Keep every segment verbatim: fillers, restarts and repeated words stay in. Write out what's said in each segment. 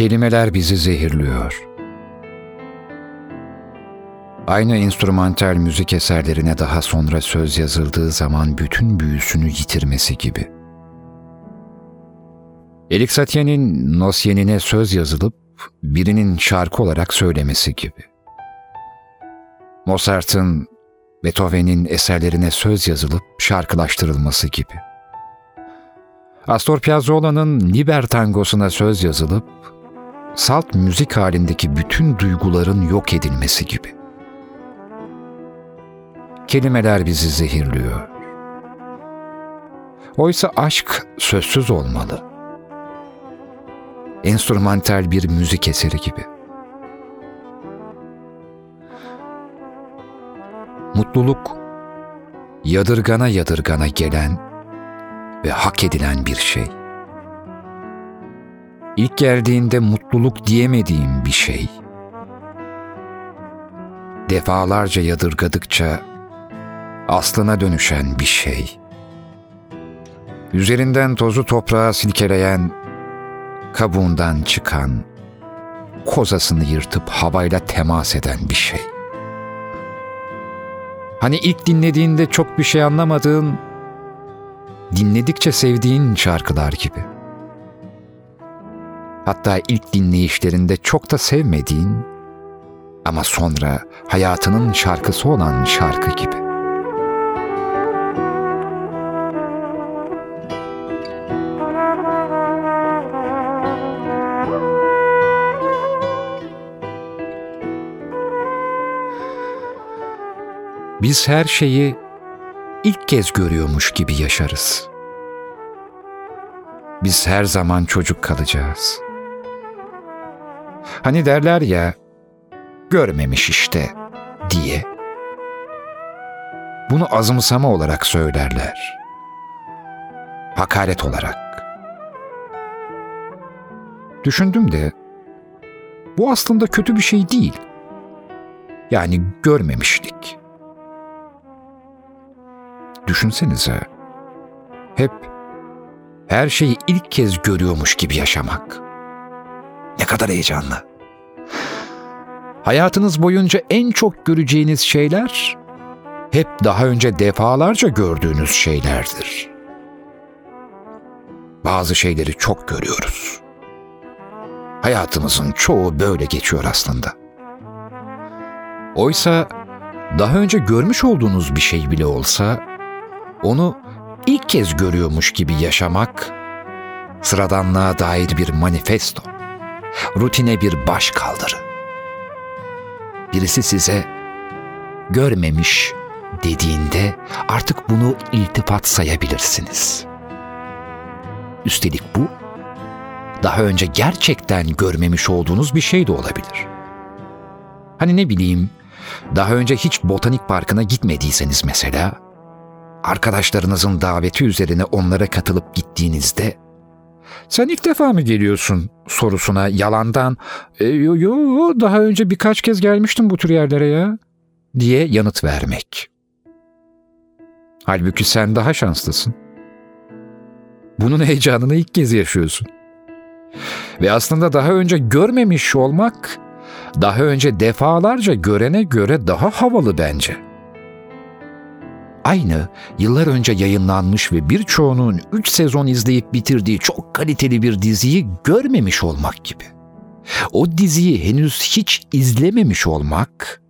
kelimeler bizi zehirliyor. Aynı enstrümantal müzik eserlerine daha sonra söz yazıldığı zaman bütün büyüsünü yitirmesi gibi. Elixatien'in Nosien'ine söz yazılıp birinin şarkı olarak söylemesi gibi. Mozart'ın Beethoven'in eserlerine söz yazılıp şarkılaştırılması gibi. Astor Piazzolla'nın Libertango'suna söz yazılıp salt müzik halindeki bütün duyguların yok edilmesi gibi. Kelimeler bizi zehirliyor. Oysa aşk sözsüz olmalı. Enstrümantal bir müzik eseri gibi. Mutluluk, yadırgana yadırgana gelen ve hak edilen bir şey. İlk geldiğinde mutluluk diyemediğim bir şey. Defalarca yadırgadıkça aslına dönüşen bir şey. Üzerinden tozu toprağa silkeleyen, kabuğundan çıkan, kozasını yırtıp havayla temas eden bir şey. Hani ilk dinlediğinde çok bir şey anlamadığın, dinledikçe sevdiğin şarkılar gibi. Hatta ilk dinleyişlerinde çok da sevmediğin ama sonra hayatının şarkısı olan şarkı gibi. Biz her şeyi ilk kez görüyormuş gibi yaşarız. Biz her zaman çocuk kalacağız. Hani derler ya, görmemiş işte diye. Bunu azımsama olarak söylerler. Hakaret olarak. Düşündüm de, bu aslında kötü bir şey değil. Yani görmemişlik. Düşünsenize, hep her şeyi ilk kez görüyormuş gibi yaşamak. Ne kadar heyecanlı. Hayatınız boyunca en çok göreceğiniz şeyler, hep daha önce defalarca gördüğünüz şeylerdir. Bazı şeyleri çok görüyoruz. Hayatımızın çoğu böyle geçiyor aslında. Oysa daha önce görmüş olduğunuz bir şey bile olsa, onu ilk kez görüyormuş gibi yaşamak, sıradanlığa dair bir manifesto, rutine bir başkaldırı. Birisi size görmemiş dediğinde artık bunu iltifat sayabilirsiniz. Üstelik bu, daha önce gerçekten görmemiş olduğunuz bir şey de olabilir. Hani ne bileyim, daha önce hiç botanik parkına gitmediyseniz mesela, arkadaşlarınızın daveti üzerine onlara katılıp gittiğinizde "Sen ilk defa mı geliyorsun?" sorusuna yalandan e, yo, yo, daha önce birkaç kez gelmiştim bu tür yerlere ya" diye yanıt vermek. Halbuki sen daha şanslısın. Bunun heyecanını ilk kez yaşıyorsun. Ve aslında daha önce görmemiş olmak, daha önce defalarca görene göre daha havalı bence. Aynı yıllar önce yayınlanmış ve birçoğunun üç sezon izleyip bitirdiği çok kaliteli bir diziyi görmemiş olmak gibi. O diziyi henüz hiç izlememiş olmak,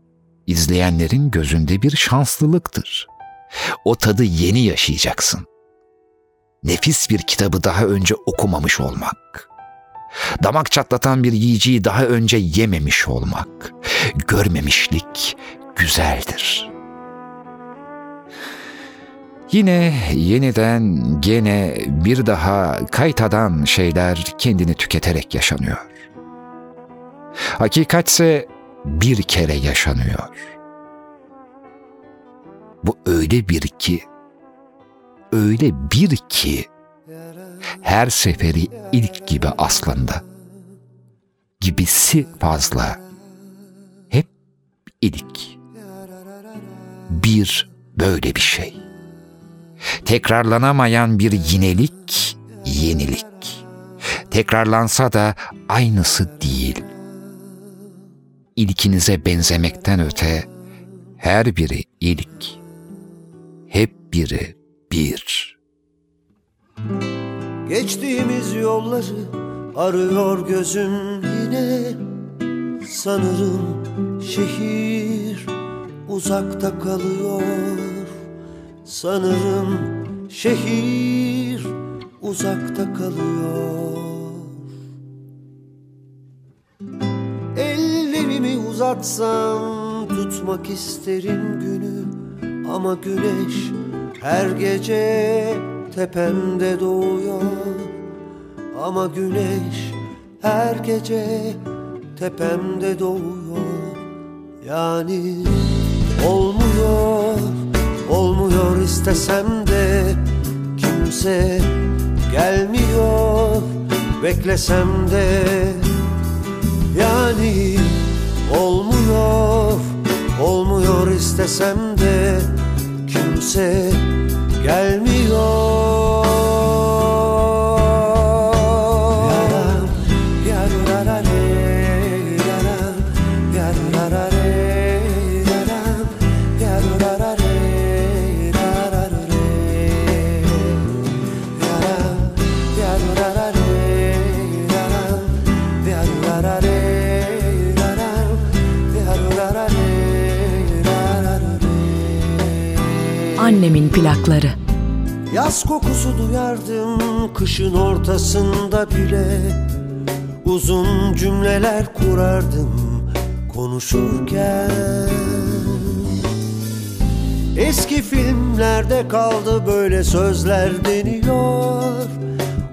izleyenlerin gözünde bir şanslılıktır. O tadı yeni yaşayacaksın. Nefis bir kitabı daha önce okumamış olmak. Damak çatlatan bir yiyeceği daha önce yememiş olmak. Görmemişlik güzeldir. Yine yeniden gene bir daha kaytadan şeyler kendini tüketerek yaşanıyor. Hakikatse bir kere yaşanıyor. Bu öyle bir ki, öyle bir ki her seferi ilk gibi aslında. Gibisi fazla. Hep ilk. Bir böyle bir şey. Tekrarlanamayan bir yinelik, yenilik. tekrarlansa da aynısı değil. İlkinize benzemekten öte her biri ilk, hep biri bir. Geçtiğimiz yolları arıyor gözüm yine, sanırım şehir uzakta kalıyor. Sanırım şehir uzakta kalıyor. Ellerimi uzatsam tutmak isterim günü, ama güneş her gece tepemde doğuyor. Ama güneş her gece tepemde doğuyor. Yani olmuyor, olmuyor istesem de, kimse gelmiyor beklesem de. Yani olmuyor, olmuyor istesem de, kimse gelmiyor. Annemin plakları. Yaz kokusu duyardım kışın ortasında bile, uzun cümleler kurardım konuşurken. Eski filmlerde kaldı böyle sözler deniyor,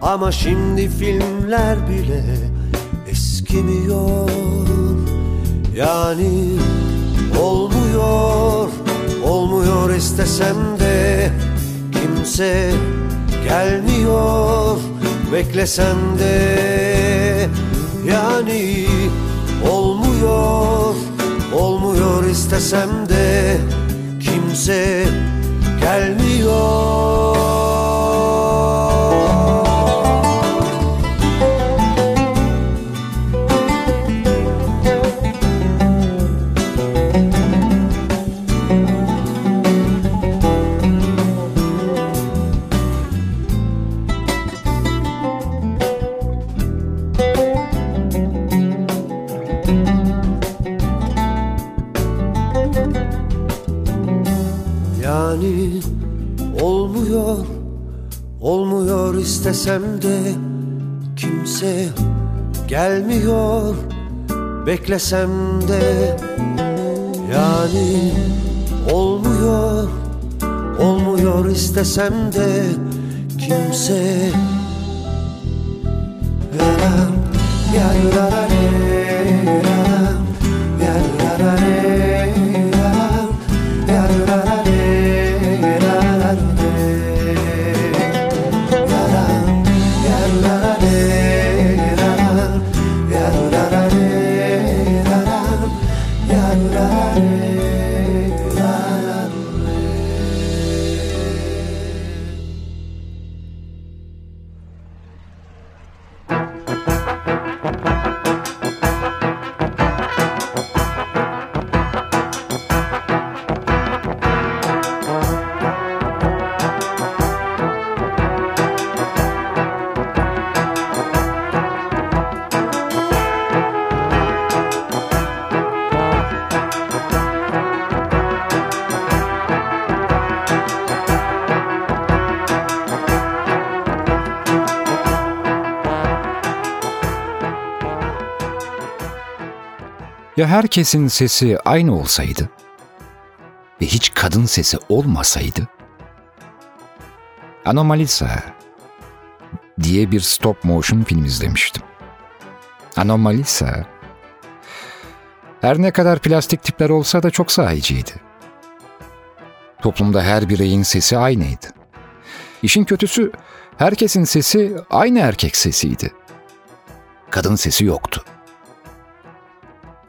ama şimdi filmler bile eskimiyor. Yani olmuyor, olmuyor istesem de, kimse gelmiyor beklesem de. Yani olmuyor, olmuyor istesem de, kimse gelmiyor. İstesem de kimse gelmiyor beklesem de. Yani olmuyor, olmuyor istesem de, kimse yaram yarar yaram yarar yarar yarar. Ya herkesin sesi aynı olsaydı ve hiç kadın sesi olmasaydı? Anomalisa diye bir stop motion film izlemiştim. Anomalisa her ne kadar plastik tipler olsa da çok sahiciydi. Toplumda her bireyin sesi aynıydı. İşin kötüsü herkesin sesi aynı erkek sesiydi. Kadın sesi yoktu.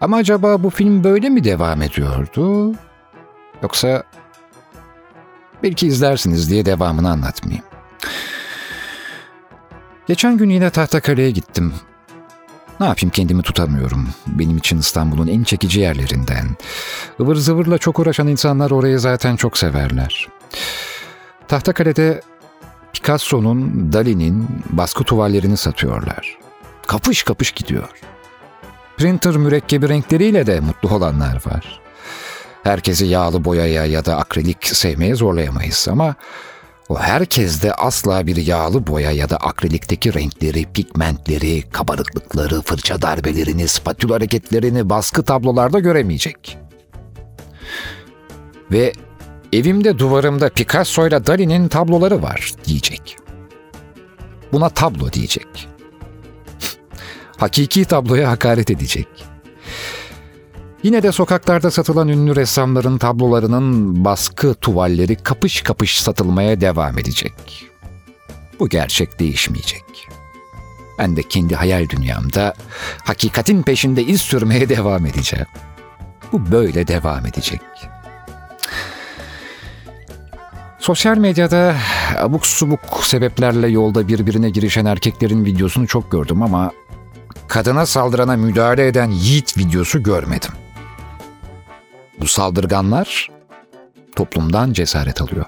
Ama acaba bu film böyle mi devam ediyordu? Yoksa belki izlersiniz diye devamını anlatmayayım. Geçen gün yine Tahta Kale'ye gittim. Ne yapayım, kendimi tutamıyorum. Benim için İstanbul'un en çekici yerlerinden. Ivır zıvırla çok uğraşan insanlar orayı zaten çok severler. Tahta Kale'de Picasso'nun, Dalí'nin baskı tuvallerini satıyorlar. Kapış kapış gidiyor. Printer mürekkebi renkleriyle de mutlu olanlar var. Herkesi yağlı boyaya ya da akrilik sevmeye zorlayamayız ama o herkeste asla bir yağlı boya ya da akrilikteki renkleri, pigmentleri, kabarıklıkları, fırça darbelerini, spatül hareketlerini baskı tablolarda göremeyecek. Ve evimde duvarımda Picasso ile Dalí'nin tabloları var diyecek. Buna tablo diyecek. Hakiki tabloya hakaret edecek. Yine de sokaklarda satılan ünlü ressamların tablolarının baskı tuvalleri kapış kapış satılmaya devam edecek. Bu gerçek değişmeyecek. Ben de kendi hayal dünyamda hakikatin peşinde iz sürmeye devam edeceğim. Bu böyle devam edecek. Sosyal medyada abuk subuk sebeplerle yolda birbirine girişen erkeklerin videosunu çok gördüm ama kadına saldırana müdahale eden yiğit videosu görmedim. Bu saldırganlar toplumdan cesaret alıyor.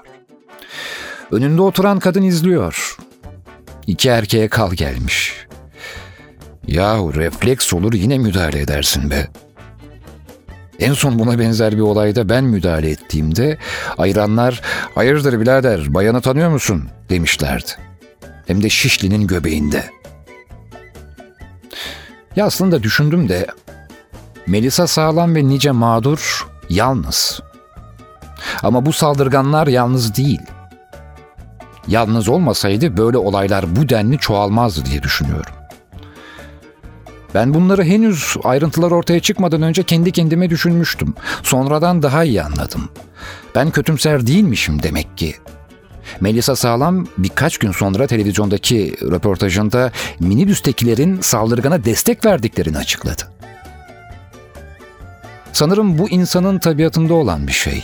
Önünde oturan kadın izliyor. İki erkeğe kal gelmiş. Yahu refleks olur, yine müdahale edersin be. En son buna benzer bir olayda ben müdahale ettiğimde ayıranlar "Hayırdır birader, bayanı tanıyor musun?" demişlerdi. Hem de Şişli'nin göbeğinde. Ya aslında düşündüm de Melisa Sağlam ve nice mağdur yalnız. Ama bu saldırganlar yalnız değil. Yalnız olmasaydı böyle olaylar bu denli çoğalmazdı diye düşünüyorum. Ben bunları henüz ayrıntılar ortaya çıkmadan önce kendi kendime düşünmüştüm. Sonradan daha iyi anladım. Ben kötümser değilmişim demek ki. Melisa Sağlam birkaç gün sonra televizyondaki röportajında minibüstekilerin saldırgana destek verdiklerini açıkladı. Sanırım bu insanın tabiatında olan bir şey.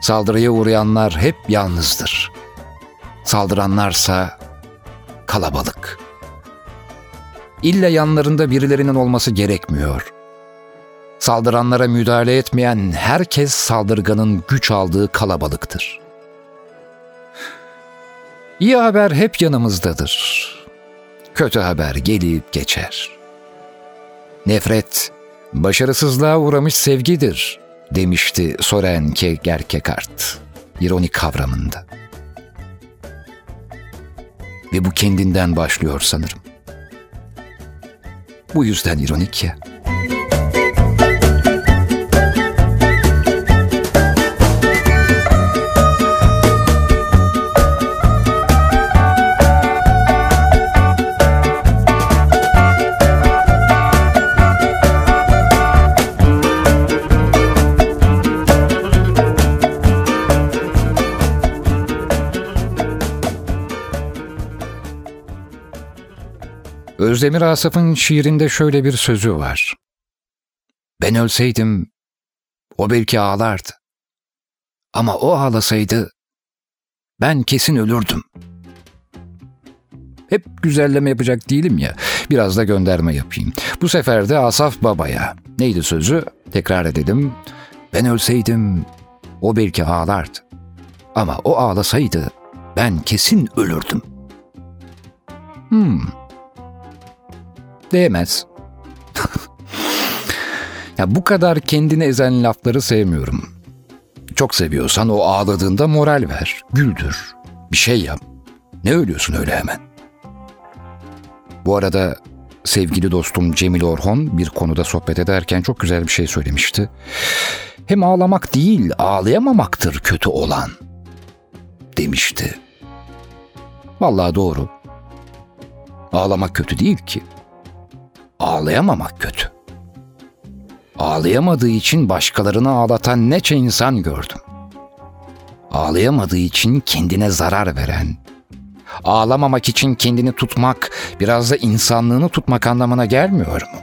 Saldırıya uğrayanlar hep yalnızdır. Saldıranlarsa kalabalık. İlla yanlarında birilerinin olması gerekmiyor. Saldıranlara müdahale etmeyen herkes saldırganın güç aldığı kalabalıktır. İyi haber hep yanımızdadır. Kötü haber gelip geçer. Nefret, başarısızlığa uğramış sevgidir, demişti Soren Kierkegaard, ironik kavramında. Ve bu kendinden başlıyor sanırım. Bu yüzden ironik ya. Özdemir Asaf'ın şiirinde şöyle bir sözü var. Ben ölseydim, o belki ağlardı. Ama o ağlasaydı, ben kesin ölürdüm. Hep güzelleme yapacak değilim ya, biraz da gönderme yapayım. Bu sefer de Asaf Baba'ya. Neydi sözü? Tekrar edelim. Ben ölseydim, o belki ağlardı. Ama o ağlasaydı, ben kesin ölürdüm. Hmm... Değmez. Ya bu kadar kendini ezen lafları sevmiyorum. Çok seviyorsan o ağladığında moral ver, güldür, bir şey yap. Ne ölüyorsun öyle hemen? Bu arada sevgili dostum Cemil Orhon bir konuda sohbet ederken çok güzel bir şey söylemişti. Hem ağlamak değil, ağlayamamaktır kötü olan, demişti. Vallahi doğru. Ağlamak kötü değil ki. Ağlayamamak kötü. Ağlayamadığı için başkalarını ağlatan neçe insan gördüm. Ağlayamadığı için kendine zarar veren, ağlamamak için kendini tutmak biraz da insanlığını tutmak anlamına gelmiyor mu?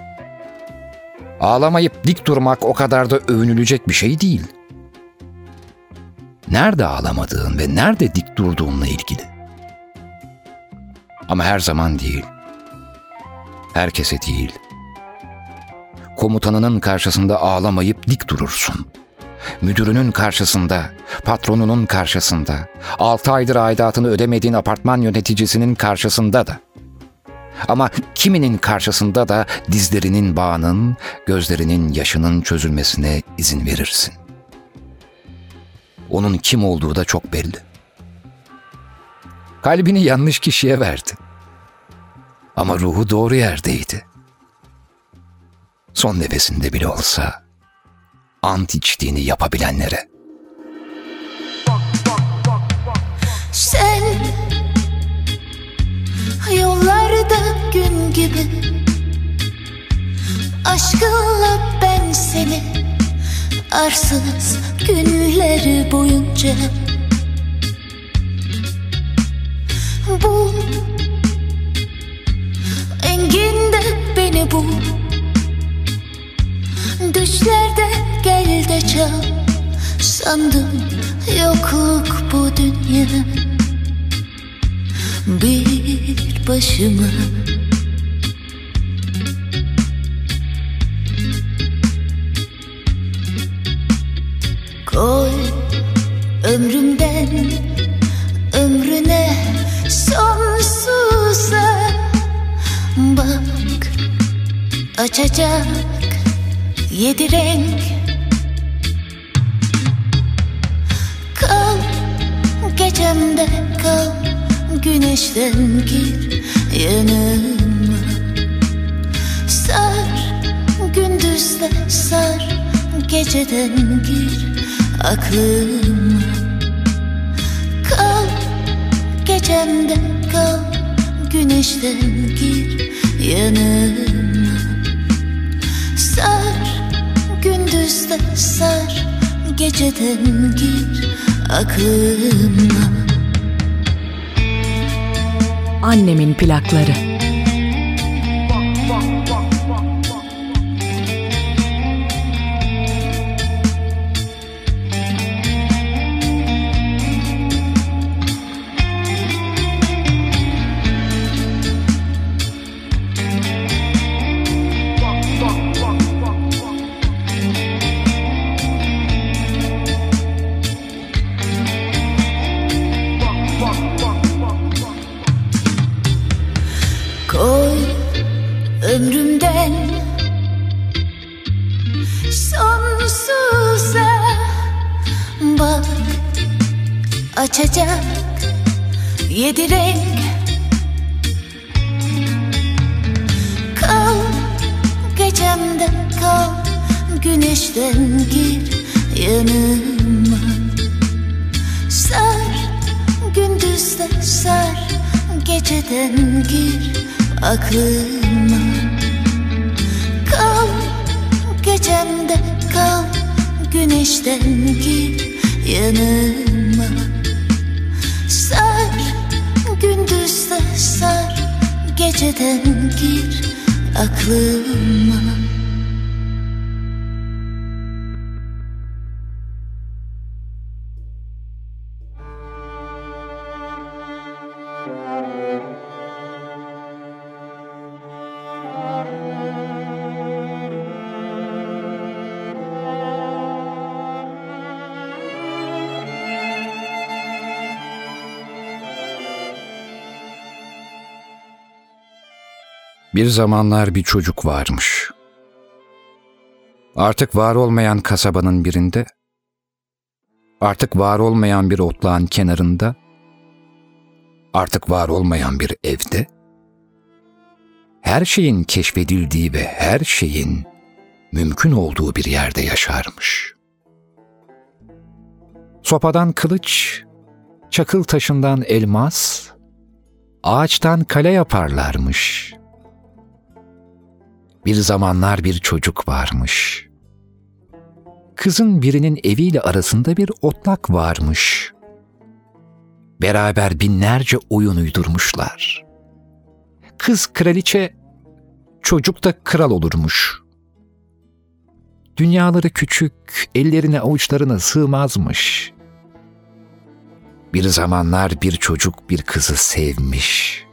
Ağlamayıp dik durmak o kadar da övünülecek bir şey değil. Nerede ağlamadığın ve nerede dik durduğunla ilgili. Ama her zaman değil. Herkese değil. Komutanının karşısında ağlamayıp dik durursun. Müdürünün karşısında, patronunun karşısında, altı aydır aidatını ödemediğin apartman yöneticisinin karşısında da. Ama kiminin karşısında da dizlerinin bağının, gözlerinin yaşının çözülmesine izin verirsin. Onun kim olduğu da çok belli. Kalbini yanlış kişiye verdi. Ama ruhu doğru yerdeydi. Son nefesinde bile olsa ant içtiğini yapabilenlere. Sen yollarda gün gibi, aşkınla ben seni arsız günleri boyunca. Bul, enginde beni bul, düşlerde gel de çal. Sandım yokluk bu dünya, bir başıma. Koy ömrümden ömrüne sonsuza. Bak açacak yedi renk. Kal gecemde, kal güneşten gir yanıma. Sar gündüzde, sar geceden gir aklıma. Kal gecemde, kal güneşten gir yanıma. Sar gündüzde, sar geceden gir aklıma. Annemin plakları. Açacak yedi renk. Kal gecemde, kal güneşten gir yanıma. Sar gündüzde, sar geceden gir aklıma. Kal gecemde, kal güneşten gir yanıma. Gündüzde sar, geceden gir aklıma. Bir zamanlar bir çocuk varmış. Artık var olmayan kasabanın birinde, artık var olmayan bir otlağın kenarında, artık var olmayan bir evde, her şeyin keşfedildiği ve her şeyin mümkün olduğu bir yerde yaşarmış. Sopadan kılıç, çakıl taşından elmas, ağaçtan kale yaparlarmış. Bir zamanlar bir çocuk varmış. Kızın birinin eviyle arasında bir otlak varmış. Beraber binlerce oyun uydurmuşlar. Kız kraliçe, çocuk da kral olurmuş. Dünyaları küçük, ellerine avuçlarına sığmazmış. Bir zamanlar bir çocuk bir kızı sevmiş.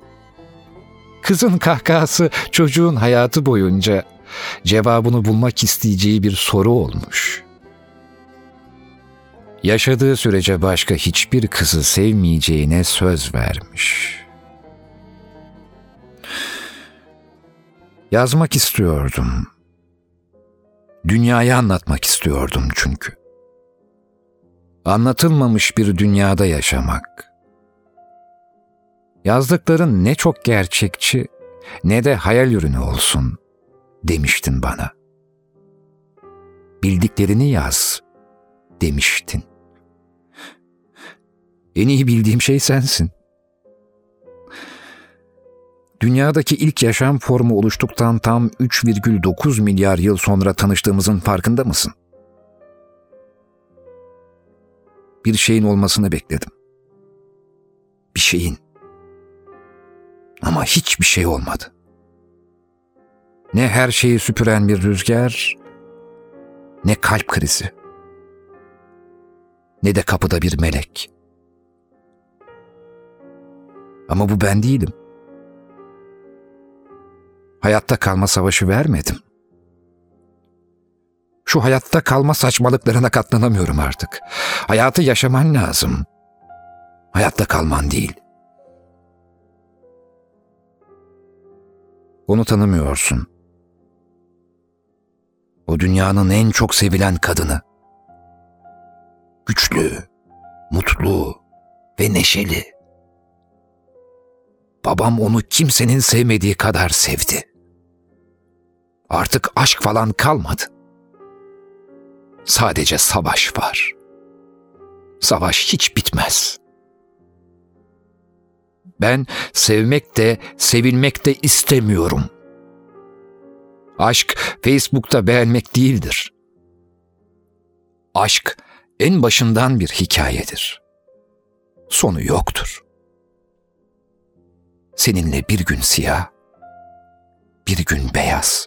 Kızın kahkahası çocuğun hayatı boyunca cevabını bulmak isteyeceği bir soru olmuş. Yaşadığı sürece başka hiçbir kızı sevmeyeceğine söz vermiş. Yazmak istiyordum. Dünyayı anlatmak istiyordum çünkü. Anlatılmamış bir dünyada yaşamak. Yazdıkların ne çok gerçekçi ne de hayal ürünü olsun demiştin bana. Bildiklerini yaz demiştin. En iyi bildiğim şey sensin. Dünyadaki ilk yaşam formu oluştuktan tam üç virgül dokuz milyar yıl sonra tanıştığımızın farkında mısın? Bir şeyin olmasını bekledim. Bir şeyin. Ama hiçbir şey olmadı. Ne her şeyi süpüren bir rüzgar, ne kalp krizi, ne de kapıda bir melek. Ama bu ben değilim. Hayatta kalma savaşı vermedim. Şu hayatta kalma saçmalıklarına katlanamıyorum artık. Hayatı yaşaman lazım. Hayatta kalman değil. Onu tanımıyorsun. O dünyanın en çok sevilen kadını. Güçlü, mutlu ve neşeli. Babam onu kimsenin sevmediği kadar sevdi. Artık aşk falan kalmadı. Sadece savaş var. Savaş hiç bitmez. Ben sevmek de, sevilmek de istemiyorum. Aşk Facebook'ta beğenmek değildir. Aşk en başından bir hikayedir. Sonu yoktur. Seninle bir gün siyah, bir gün beyaz.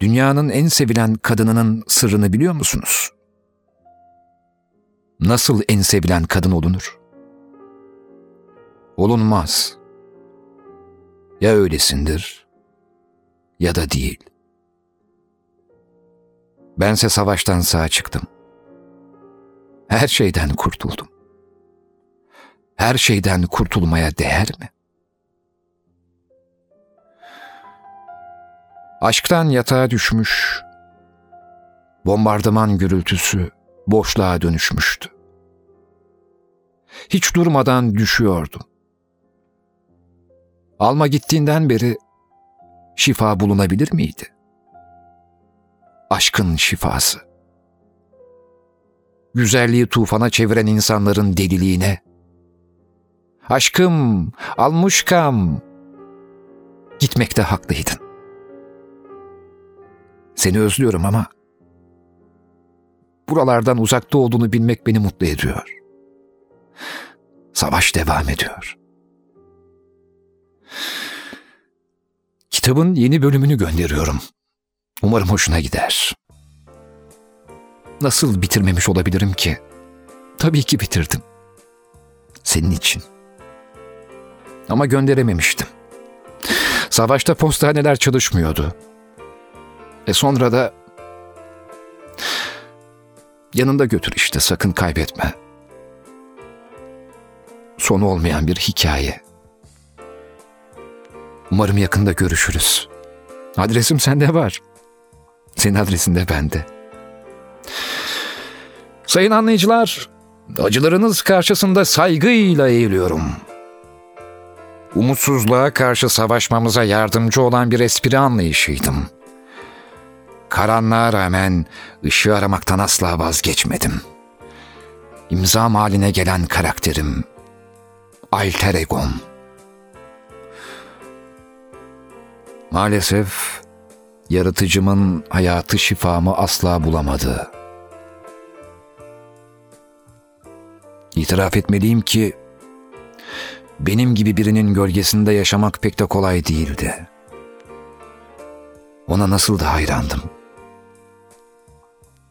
Dünyanın en sevilen kadınının sırrını biliyor musunuz? Nasıl en sevilen kadın olunur? Olunmaz. Ya öylesindir ya da değil. Bense savaştan sağ çıktım. Her şeyden kurtuldum. Her şeyden kurtulmaya değer mi? Aşktan yatağa düşmüş, bombardıman gürültüsü boşluğa dönüşmüştü. Hiç durmadan düşüyordum. Alma gittiğinden beri şifa bulunabilir miydi? Aşkın şifası. Güzelliği tufana çeviren insanların deliliğine, aşkım, almışkam, gitmekte haklıydın. Seni özlüyorum ama buralardan uzakta olduğunu bilmek beni mutlu ediyor. Savaş devam ediyor. Kitabın yeni bölümünü gönderiyorum. Umarım hoşuna gider. Nasıl bitirmemiş olabilirim ki? Tabii ki bitirdim. Senin için. Ama gönderememiştim. Savaşta postaneler çalışmıyordu. E sonra da yanında götür işte, sakın kaybetme. Sonu olmayan bir hikaye. Umarım yakında görüşürüz. Adresim sende var. Senin adresin de bende. Sayın anlayıcılar, acılarınız karşısında saygıyla eğiliyorum. Umutsuzluğa karşı savaşmamıza yardımcı olan bir espri anlayışıydım. Karanlığa rağmen ışığı aramaktan asla vazgeçmedim. İmzam haline gelen karakterim, alter egom. Maalesef yaratıcımın hayatı şifamı asla bulamadı. İtiraf etmeliyim ki benim gibi birinin gölgesinde yaşamak pek de kolay değildi. Ona nasıl da hayrandım.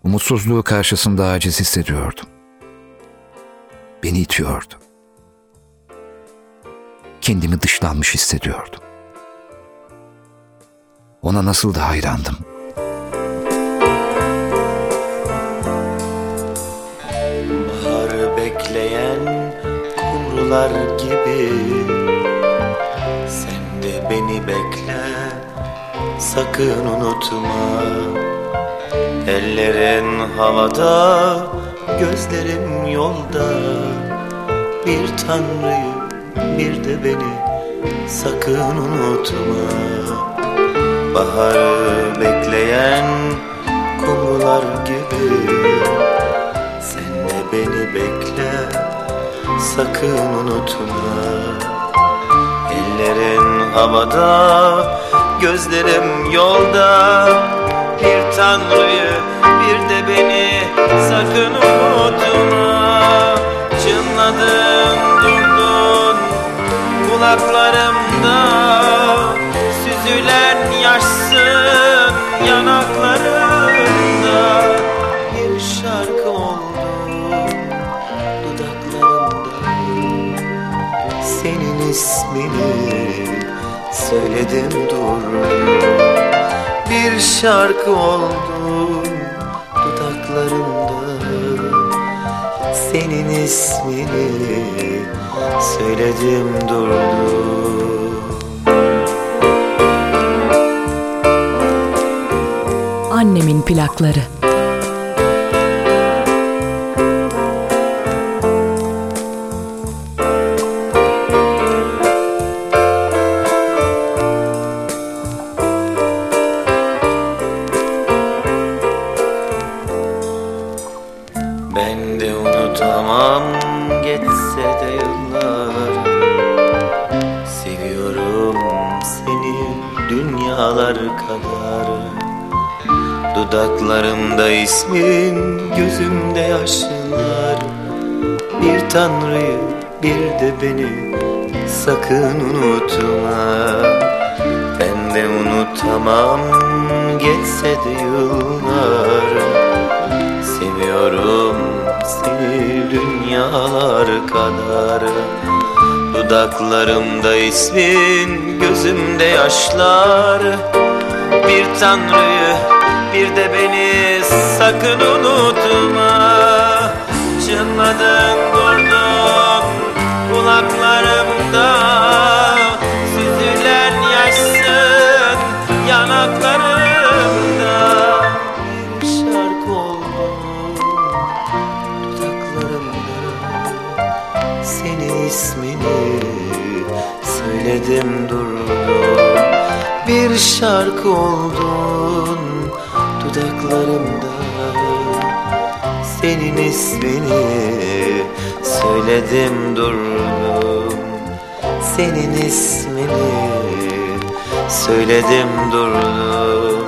Umutsuzluğu karşısında aciz hissediyordum. Beni itiyordu. kendimi dışlanmış hissediyordum. Ona nasıl da hayrandım. Baharı bekleyen kumrular gibi sen de beni bekle, sakın unutma. Ellerin havada, gözlerim yolda. Bir tanrıyı, bir de beni sakın unutma. Baharı bekleyen kumrular gibi sen de beni bekle, sakın unutma. Ellerin havada, gözlerim yolda. Bir tanrıyı, bir de beni sakın unutma. Çınladın, durdun kulaklarımda. Süzülen yaşsın yanaklarımda. Bir şarkı oldun dudaklarımda. Senin ismini söyledim durdum. Bir şarkı oldum dudaklarımda. Senin ismini söyledim durdum. Annemin plakları. Dudaklarımda ismin, gözümde yaşlar. Bir tanrıyı, bir de beni sakın unutma. Ben de unutamam, geçse de yıllar. Seviyorum seni dünyalar kadar. Dudaklarımda ismin, gözümde yaşlar. Bir tanrıyı, bir de beni sakın unutma. Çınladın, durdun kulaklarımda. Süzülen yaşsın yanaklarımda. Bir şarkı oldun dudaklarımda. Senin ismini söyledim durdum. Bir şarkı oldun dudaklarımda. Senin ismini söyledim durdum. Senin ismini söyledim durdum.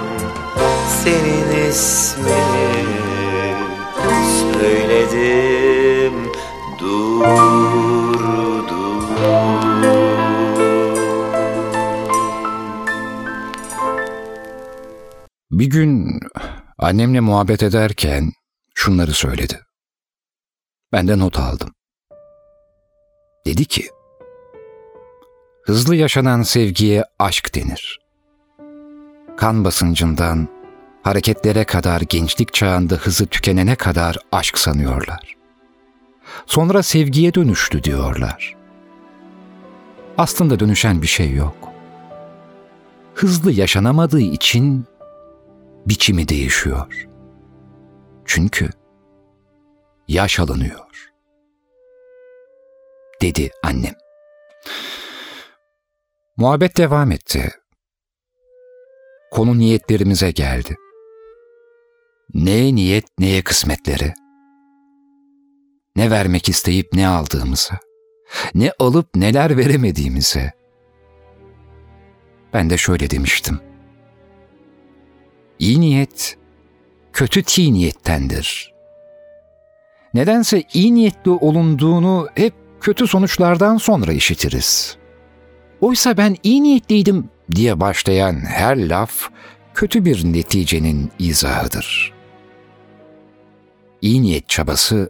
Senin ismini söyledim durdum. Bir gün annemle muhabbet ederken şunları söyledi. Ben de not aldım. Dedi ki, hızlı yaşanan sevgiye aşk denir. Kan basıncından hareketlere kadar gençlik çağında hızı tükenene kadar aşk sanıyorlar. Sonra sevgiye dönüştü diyorlar. Aslında dönüşen bir şey yok. Hızlı yaşanamadığı için biçimi değişiyor. Çünkü yaş alınıyor. Dedi annem. Muhabbet devam etti. Konu niyetlerimize geldi. Ne niyet, neye kısmetleri? Ne vermek isteyip ne aldığımıza? Ne alıp neler veremediğimize? Ben de şöyle demiştim. İyi niyet, kötü ti niyettendir. Nedense iyi niyetli olunduğunu hep kötü sonuçlardan sonra işitiriz. Oysa ben iyi niyetliydim diye başlayan her laf, kötü bir neticenin izahıdır. İyi niyet çabası,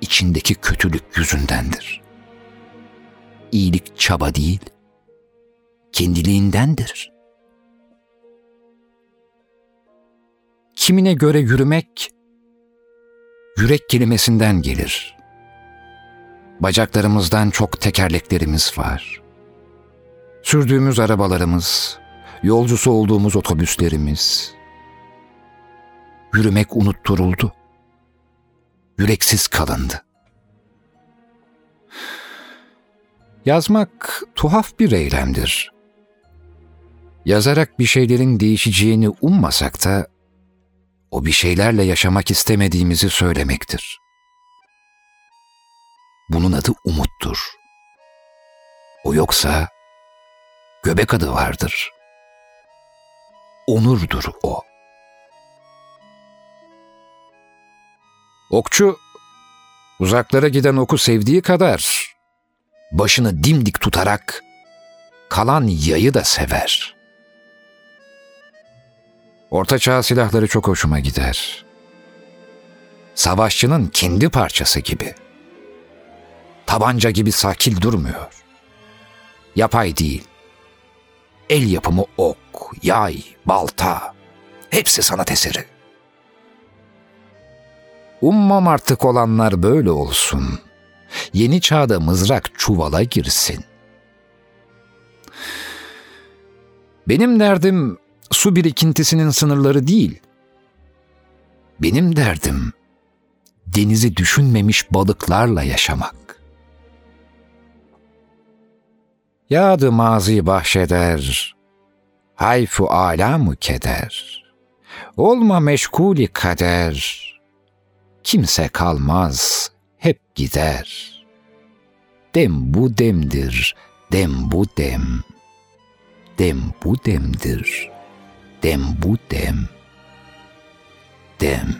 içindeki kötülük yüzündendir. iyilik çaba değil, kendiliğindendir. Kimine göre yürümek, yürek kelimesinden gelir. Bacaklarımızdan çok tekerleklerimiz var. Sürdüğümüz arabalarımız, yolcusu olduğumuz otobüslerimiz. Yürümek unutturuldu. Yüreksiz kalındı. Yazmak tuhaf bir eylemdir. Yazarak bir şeylerin değişeceğini ummasak da, o bir şeylerle yaşamak istemediğimizi söylemektir. Bunun adı umuttur. O yoksa göbek adı vardır. Onurdur o. Okçu, uzaklara giden oku sevdiği kadar, başını dimdik tutarak kalan yayı da sever. Ortaçağ silahları çok hoşuma gider. Savaşçının kendi parçası gibi. Tabanca gibi sakil durmuyor. Yapay değil. El yapımı ok, yay, balta, hepsi sanat eseri. Ummam artık olanlar böyle olsun. Yeni çağda mızrak çuvala girsin. Benim derdim su birikintisinin sınırları değil. Benim derdim denizi düşünmemiş balıklarla yaşamak. Yâd-ı mazi bahşeder, hayf-u âlâm-ı keder. Olma meşgul-i kader, kimse kalmaz, hep gider. Dem bu demdir, dem bu dem. Dem bu demdir, dem bu dem. Dem.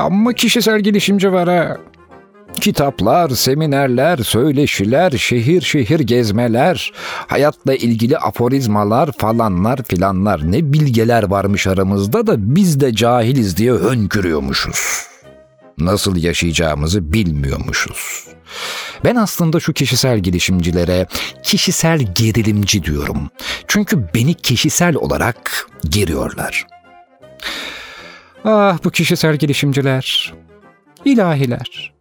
Ama kişisel gelişimci var ha. Kitaplar, seminerler, söyleşiler, şehir şehir gezmeler, hayatla ilgili aforizmalar falanlar filanlar. Ne bilgeler varmış aramızda da biz de cahiliz diye hönkürüyormuşuz. Nasıl yaşayacağımızı bilmiyormuşuz. Ben aslında şu kişisel gelişimcilere kişisel gerilimci diyorum. Çünkü beni kişisel olarak geriyorlar. Ah bu kişisel gelişimciler, ilahiler,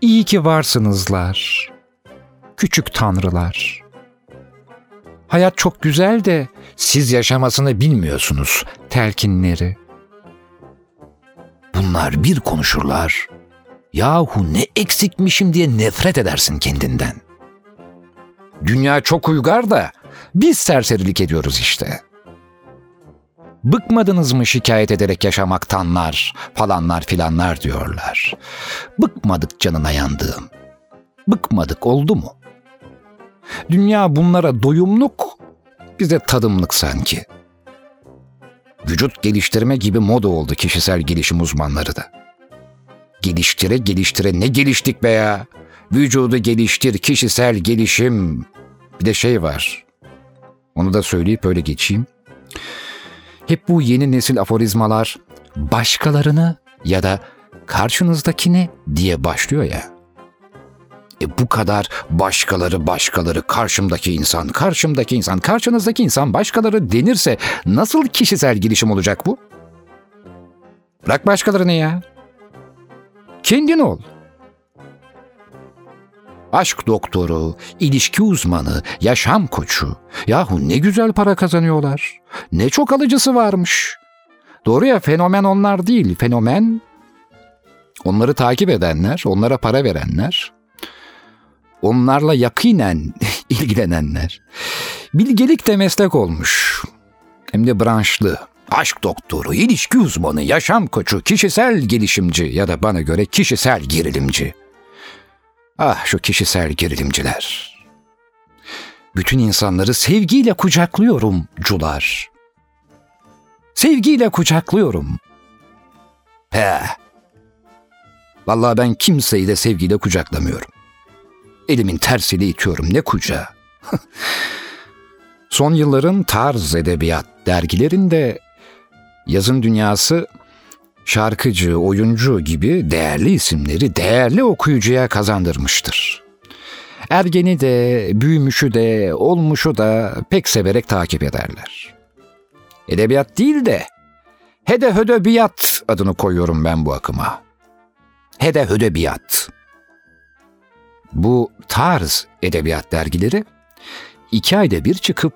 iyi ki varsınızlar, küçük tanrılar. Hayat çok güzel de siz yaşamasını bilmiyorsunuz telkinleri. Bunlar bir konuşurlar, yahu ne eksikmişim diye nefret edersin kendinden. Dünya çok uygar da biz serserilik ediyoruz işte. Bıkmadınız mı şikayet ederek yaşamaktanlar, falanlar filanlar diyorlar. Bıkmadık canına yandığım. Bıkmadık oldu mu? Dünya bunlara doyumluk, bize tadımlık sanki. Vücut geliştirme gibi moda oldu kişisel gelişim uzmanları da. Geliştire geliştire ne geliştik be ya? Vücudu geliştir, kişisel gelişim. Bir de şey var. Onu da söyleyip öyle geçeyim. Hep bu yeni nesil aforizmalar başkalarını ya da karşınızdakini diye başlıyor ya. E bu kadar başkaları başkaları karşımdaki insan, karşımdaki insan, karşınızdaki insan başkaları denirse nasıl kişisel gelişim olacak bu? Bırak başkalarını ya. Kendin ol. Aşk doktoru, ilişki uzmanı, yaşam koçu. Yahu ne güzel para kazanıyorlar. Ne çok alıcısı varmış. Doğru ya, fenomen onlar değil. Fenomen onları takip edenler, onlara para verenler, onlarla yakinen ilgilenenler. Bilgelik de meslek olmuş. Hem de branşlı. Aşk doktoru, ilişki uzmanı, yaşam koçu, kişisel gelişimci ya da bana göre kişisel gerilimci. Ah şu kişisel gerilimciler. Bütün insanları sevgiyle kucaklıyorum cular. Sevgiyle kucaklıyorum. He. Vallahi ben kimseyi de sevgiyle kucaklamıyorum. Elimin tersiyle itiyorum, ne kucağı. Son yılların tarz edebiyat dergilerinde yazın dünyası şarkıcı, oyuncu gibi değerli isimleri değerli okuyucuya kazandırmıştır. Ergeni de, büyümüşü de, olmuşu da pek severek takip ederler. Edebiyat değil de hede hödebiyat adını koyuyorum ben bu akıma. Hede hödebiyat. Bu tarz edebiyat dergileri iki ayda bir çıkıp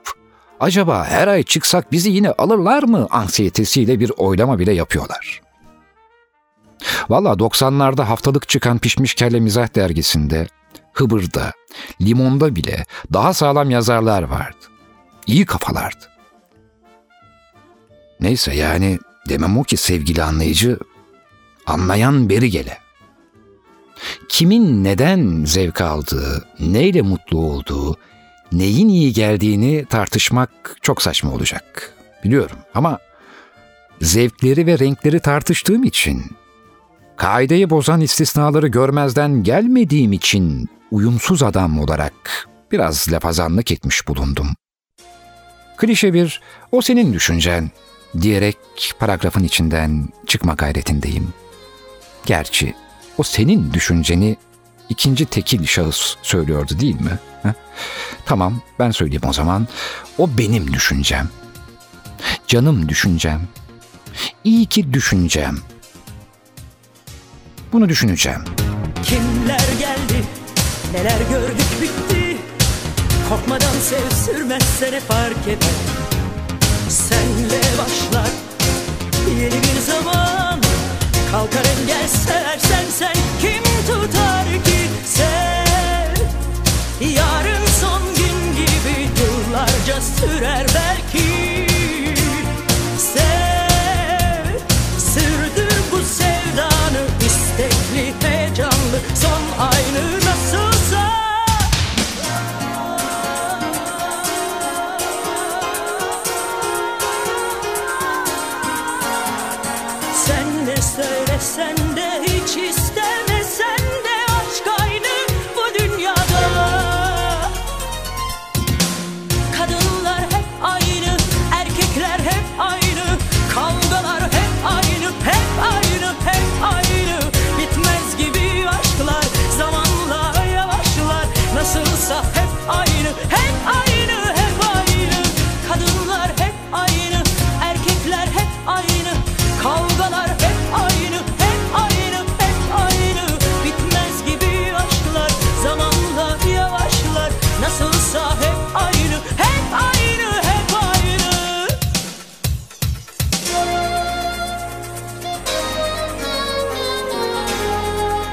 acaba her ay çıksak bizi yine alırlar mı anksiyetesiyle bir oylama bile yapıyorlar. Valla doksanlarda haftalık çıkan Pişmiş Kelle Mizah dergisinde, Hıbır'da, Limon'da bile daha sağlam yazarlar vardı. İyi kafalardı. Neyse yani demem o ki sevgili anlayıcı, anlayan beri gele. Kimin neden zevk aldığı, neyle mutlu olduğu, neyin iyi geldiğini tartışmak çok saçma olacak. Biliyorum ama zevkleri ve renkleri tartıştığım için, kaideyi bozan istisnaları görmezden gelmediğim için uyumsuz adam olarak biraz lafazanlık etmiş bulundum. Klişe bir "o senin düşüncen" diyerek paragrafın içinden çıkma gayretindeyim. Gerçi o senin düşünceni ikinci tekil şahıs söylüyordu değil mi? Heh. Tamam ben söyleyeyim o zaman. O benim düşüncem. Canım düşüncem. İyi ki düşüncem. Bunu düşüneceğim. Kimler geldi, neler gördük bitti. Korkmadan sev, sürmezse ne fark eder. Senle başlar yeni bir zaman. Kalkar engel seversen sen kim tutar ki? Sev,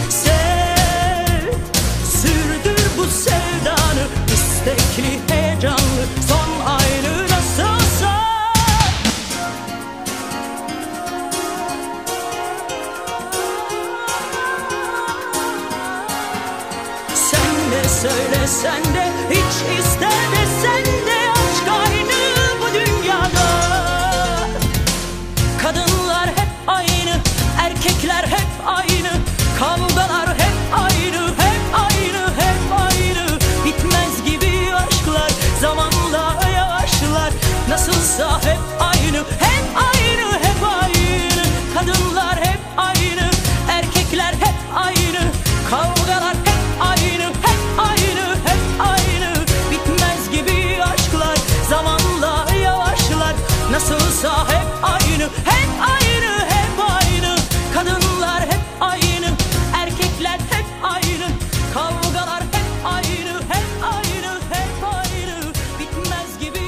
Sev, sürdür bu sevdanı, istekli heyecanlı son aynı nasılsa. Sen de söyle sen de hiç iste de sen de. Nasılsa hep aynı, hep aynı, hep aynı. Kadınlar hep aynı, erkekler hep aynı. Kavgalar hep aynı, hep aynı, hep aynı. Bitmez gibi aşklar, zamanla yavaşlar. Nasılsa hep aynı, hep aynı, hep aynı. Kadınlar hep aynı, erkekler hep aynı. Kavgalar hep aynı, hep aynı, hep aynı. Bitmez gibi.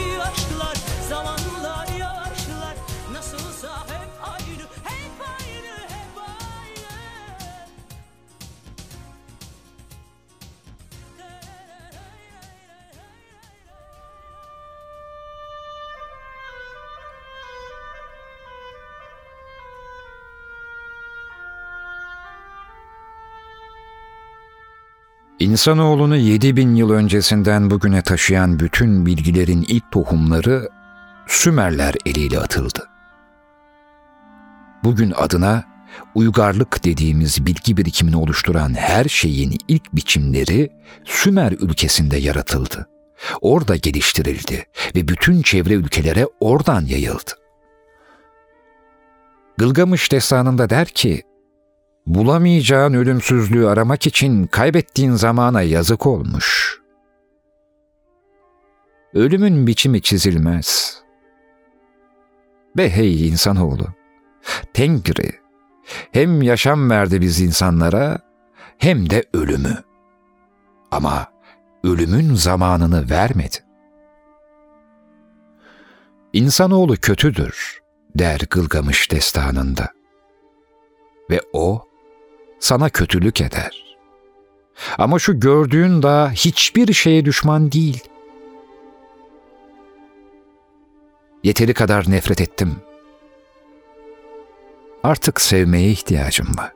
İnsanoğlunu yedi bin yıl öncesinden bugüne taşıyan bütün bilgilerin ilk tohumları Sümerler eliyle atıldı. Bugün adına uygarlık dediğimiz bilgi birikimini oluşturan her şeyin ilk biçimleri Sümer ülkesinde yaratıldı. Orada geliştirildi ve bütün çevre ülkelere oradan yayıldı. Gılgamış destanında der ki, "Bulamayacağın ölümsüzlüğü aramak için kaybettiğin zamana yazık olmuş." Ölümün biçimi çizilmez. Ve hey insanoğlu, tengri hem yaşam verdi biz insanlara hem de ölümü. Ama ölümün zamanını vermedi. İnsanoğlu kötüdür der Gılgamış destanında. Ve o sana kötülük eder. Ama şu gördüğün daha hiçbir şeye düşman değil. Yeteri kadar nefret ettim. Artık sevmeye ihtiyacım var.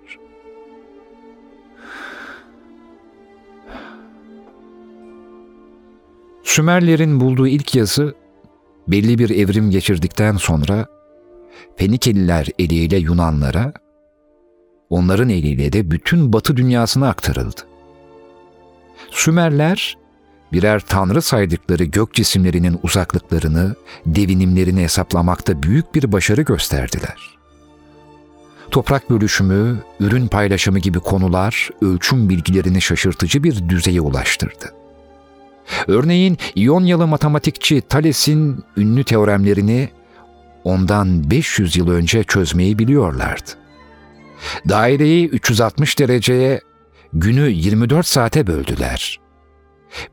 Sümerlerin bulduğu ilk yazı belli bir evrim geçirdikten sonra Fenikeliler eliyle Yunanlara, onların eliyle de bütün Batı dünyasına aktarıldı. Sümerler, birer tanrı saydıkları gök cisimlerinin uzaklıklarını, devinimlerini hesaplamakta büyük bir başarı gösterdiler. Toprak bölüşümü, ürün paylaşımı gibi konular ölçüm bilgilerini şaşırtıcı bir düzeye ulaştırdı. Örneğin İyonyalı matematikçi Thales'in ünlü teoremlerini ondan beş yüz yıl önce çözmeyi biliyorlardı. Daireyi üç yüz altmış dereceye, günü yirmi dört saate böldüler.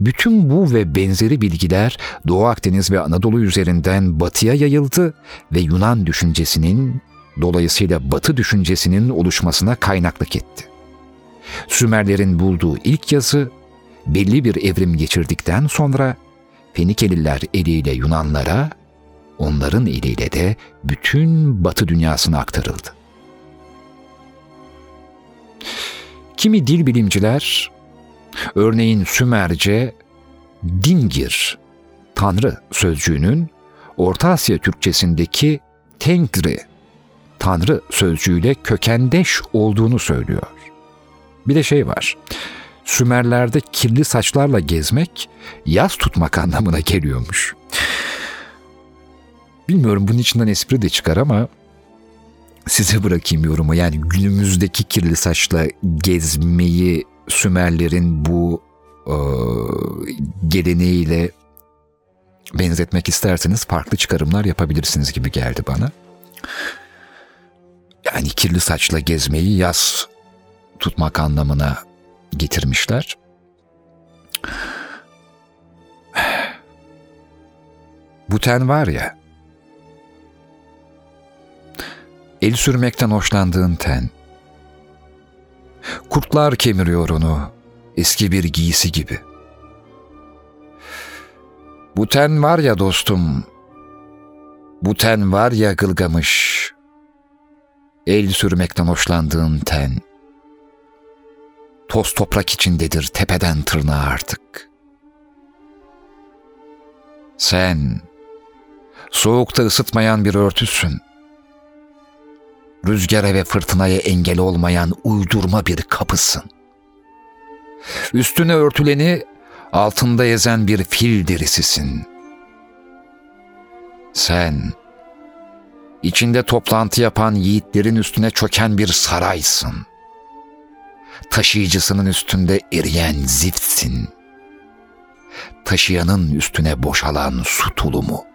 Bütün bu ve benzeri bilgiler Doğu Akdeniz ve Anadolu üzerinden batıya yayıldı ve Yunan düşüncesinin, dolayısıyla Batı düşüncesinin oluşmasına kaynaklık etti. Sümerlerin bulduğu ilk yazı, belli bir evrim geçirdikten sonra Fenikeliler eliyle Yunanlara, onların eliyle de bütün Batı dünyasına aktarıldı. Kimi dil bilimciler, örneğin Sümerce, dingir, tanrı sözcüğünün Orta Asya Türkçesindeki tengri, tanrı sözcüğüyle kökendeş olduğunu söylüyor. Bir de şey var, Sümerler'de kirli saçlarla gezmek, yaz tutmak anlamına geliyormuş. Bilmiyorum, bunun içinden espri de çıkar ama size bırakayım yorumu. Yani günümüzdeki kirli saçla gezmeyi Sümerlerin bu e, geleneğiyle benzetmek isterseniz farklı çıkarımlar yapabilirsiniz gibi geldi bana. Yani kirli saçla gezmeyi yas tutmak anlamına getirmişler. Bu ten var ya, el sürmekten hoşlandığın ten. Kurtlar kemiriyor onu eski bir giysi gibi. Bu ten var ya dostum, bu ten var ya Gılgamış, el sürmekten hoşlandığın ten. Toz toprak içindedir tepeden tırnağa artık. Sen soğukta ısıtmayan bir örtüsün. Rüzgara ve fırtınaya engel olmayan uydurma bir kapısın. Üstüne örtüleni altında ezen bir fil derisisin. Sen içinde toplantı yapan yiğitlerin üstüne çöken bir saraysın. Taşıyıcısının üstünde eriyen ziftsin. Taşıyanın üstüne boşalan su tulumu.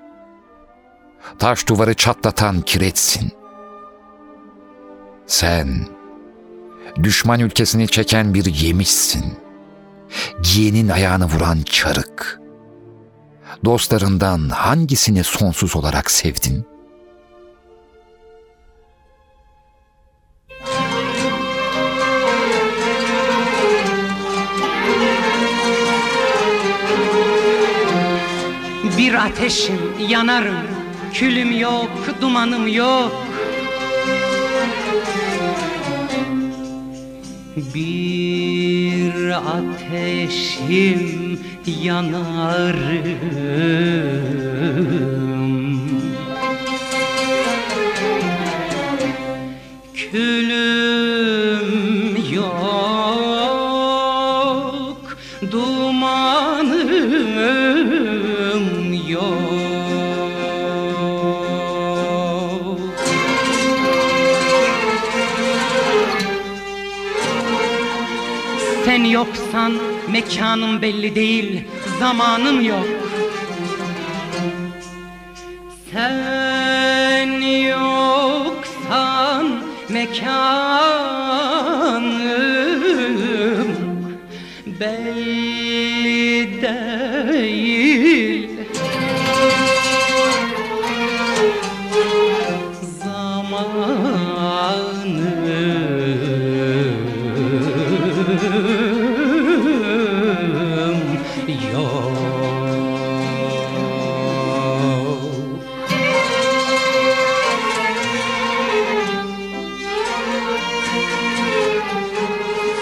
Taş duvarı çatlatan kireçsin. Sen düşman ülkesini çeken bir yemişsin. Giyenin ayağını vuran çarık. Dostlarından hangisini sonsuz olarak sevdin? Bir ateşim, yanarım, külüm yok, dumanım yok. Bir ateşim, yanarım, külüm yok, dumanım yok. Sen yoksan mekanım belli değil, zamanım yok. Sen yoksan mekanım belli değil, zamanım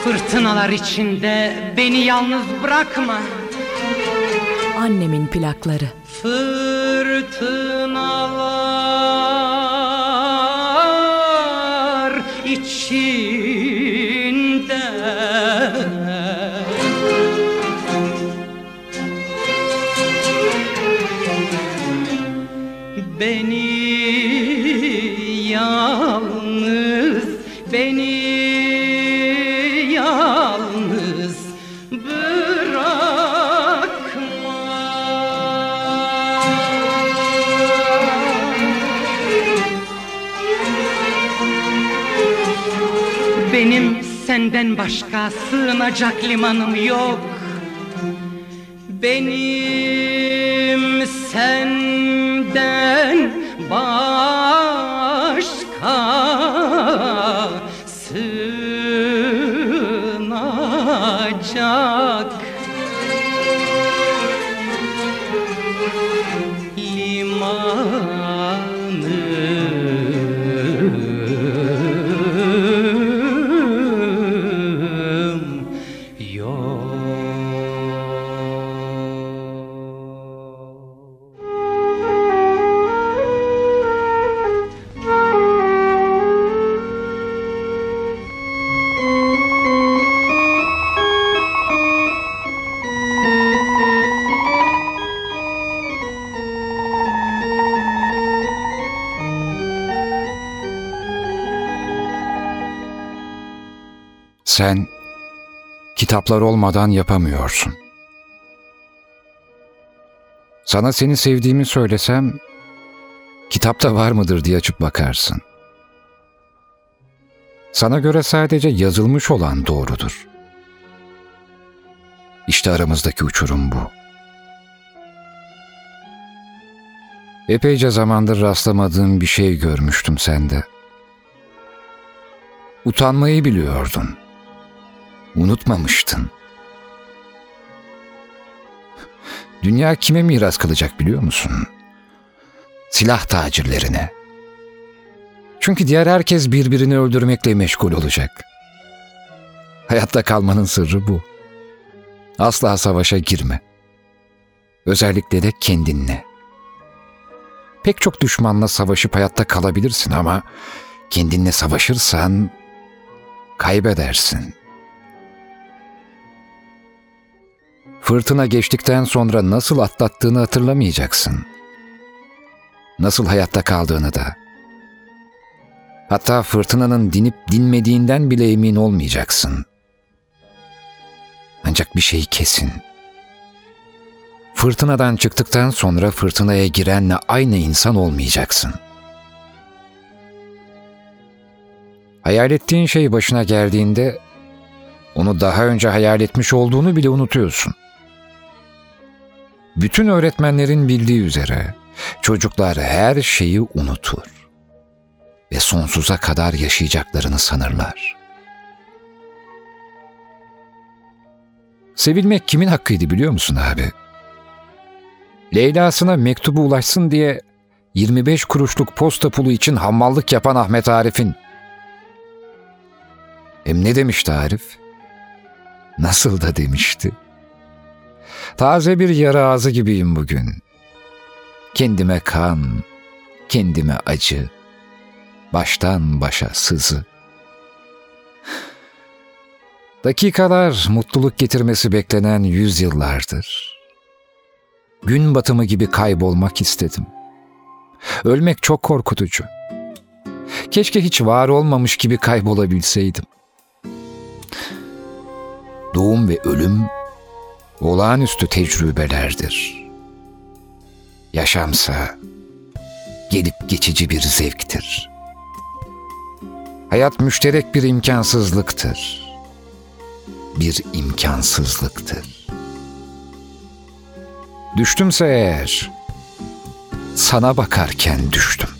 fırtınalar içinde beni yalnız bırakma. Annemin plakları. Fırtınalar içinde beni yalnız, beni senden başka sığınacak limanım yok. Benim senden başka sığınacak limanım. Sen kitaplar olmadan yapamıyorsun. Sana seni sevdiğimi söylesem, kitapta var mıdır diye açıp bakarsın. Sana göre sadece yazılmış olan doğrudur. İşte aramızdaki uçurum bu. Epeyce zamandır rastlamadığım bir şey görmüştüm sende. Utanmayı biliyordun. Unutmamıştın. Dünya kime miras kalacak biliyor musun? Silah tacirlerine. Çünkü diğer herkes birbirini öldürmekle meşgul olacak. Hayatta kalmanın sırrı bu. Asla savaşa girme. Özellikle de kendinle. Pek çok düşmanla savaşıp hayatta kalabilirsin ama kendinle savaşırsan kaybedersin. Fırtına geçtikten sonra nasıl atlattığını hatırlamayacaksın. Nasıl hayatta kaldığını da. Hatta fırtınanın dinip dinmediğinden bile emin olmayacaksın. Ancak bir şey kesin. Fırtınadan çıktıktan sonra fırtınaya girenle aynı insan olmayacaksın. Hayal ettiğin şey başına geldiğinde onu daha önce hayal etmiş olduğunu bile unutuyorsun. Bütün öğretmenlerin bildiği üzere çocuklar her şeyi unutur ve sonsuza kadar yaşayacaklarını sanırlar. Sevilmek kimin hakkıydı biliyor musun abi? Leyla'sına mektubu ulaşsın diye yirmi beş kuruşluk posta pulu için hamallık yapan Ahmet Arif'in. Hem ne demişti Arif? Nasıl da demişti. Taze bir yara ağzı gibiyim bugün. Kendime kan, kendime acı, baştan başa sızı. Dakikalar mutluluk getirmesi beklenen yüzyıllardır. Gün batımı gibi kaybolmak istedim. Ölmek çok korkutucu. Keşke hiç var olmamış gibi kaybolabilseydim. Doğum ve ölüm olağanüstü tecrübelerdir. Yaşamsa gelip geçici bir zevktir. Hayat müşterek bir imkansızlıktır. Bir imkansızlıktır. Düştümse eğer, sana bakarken düştüm.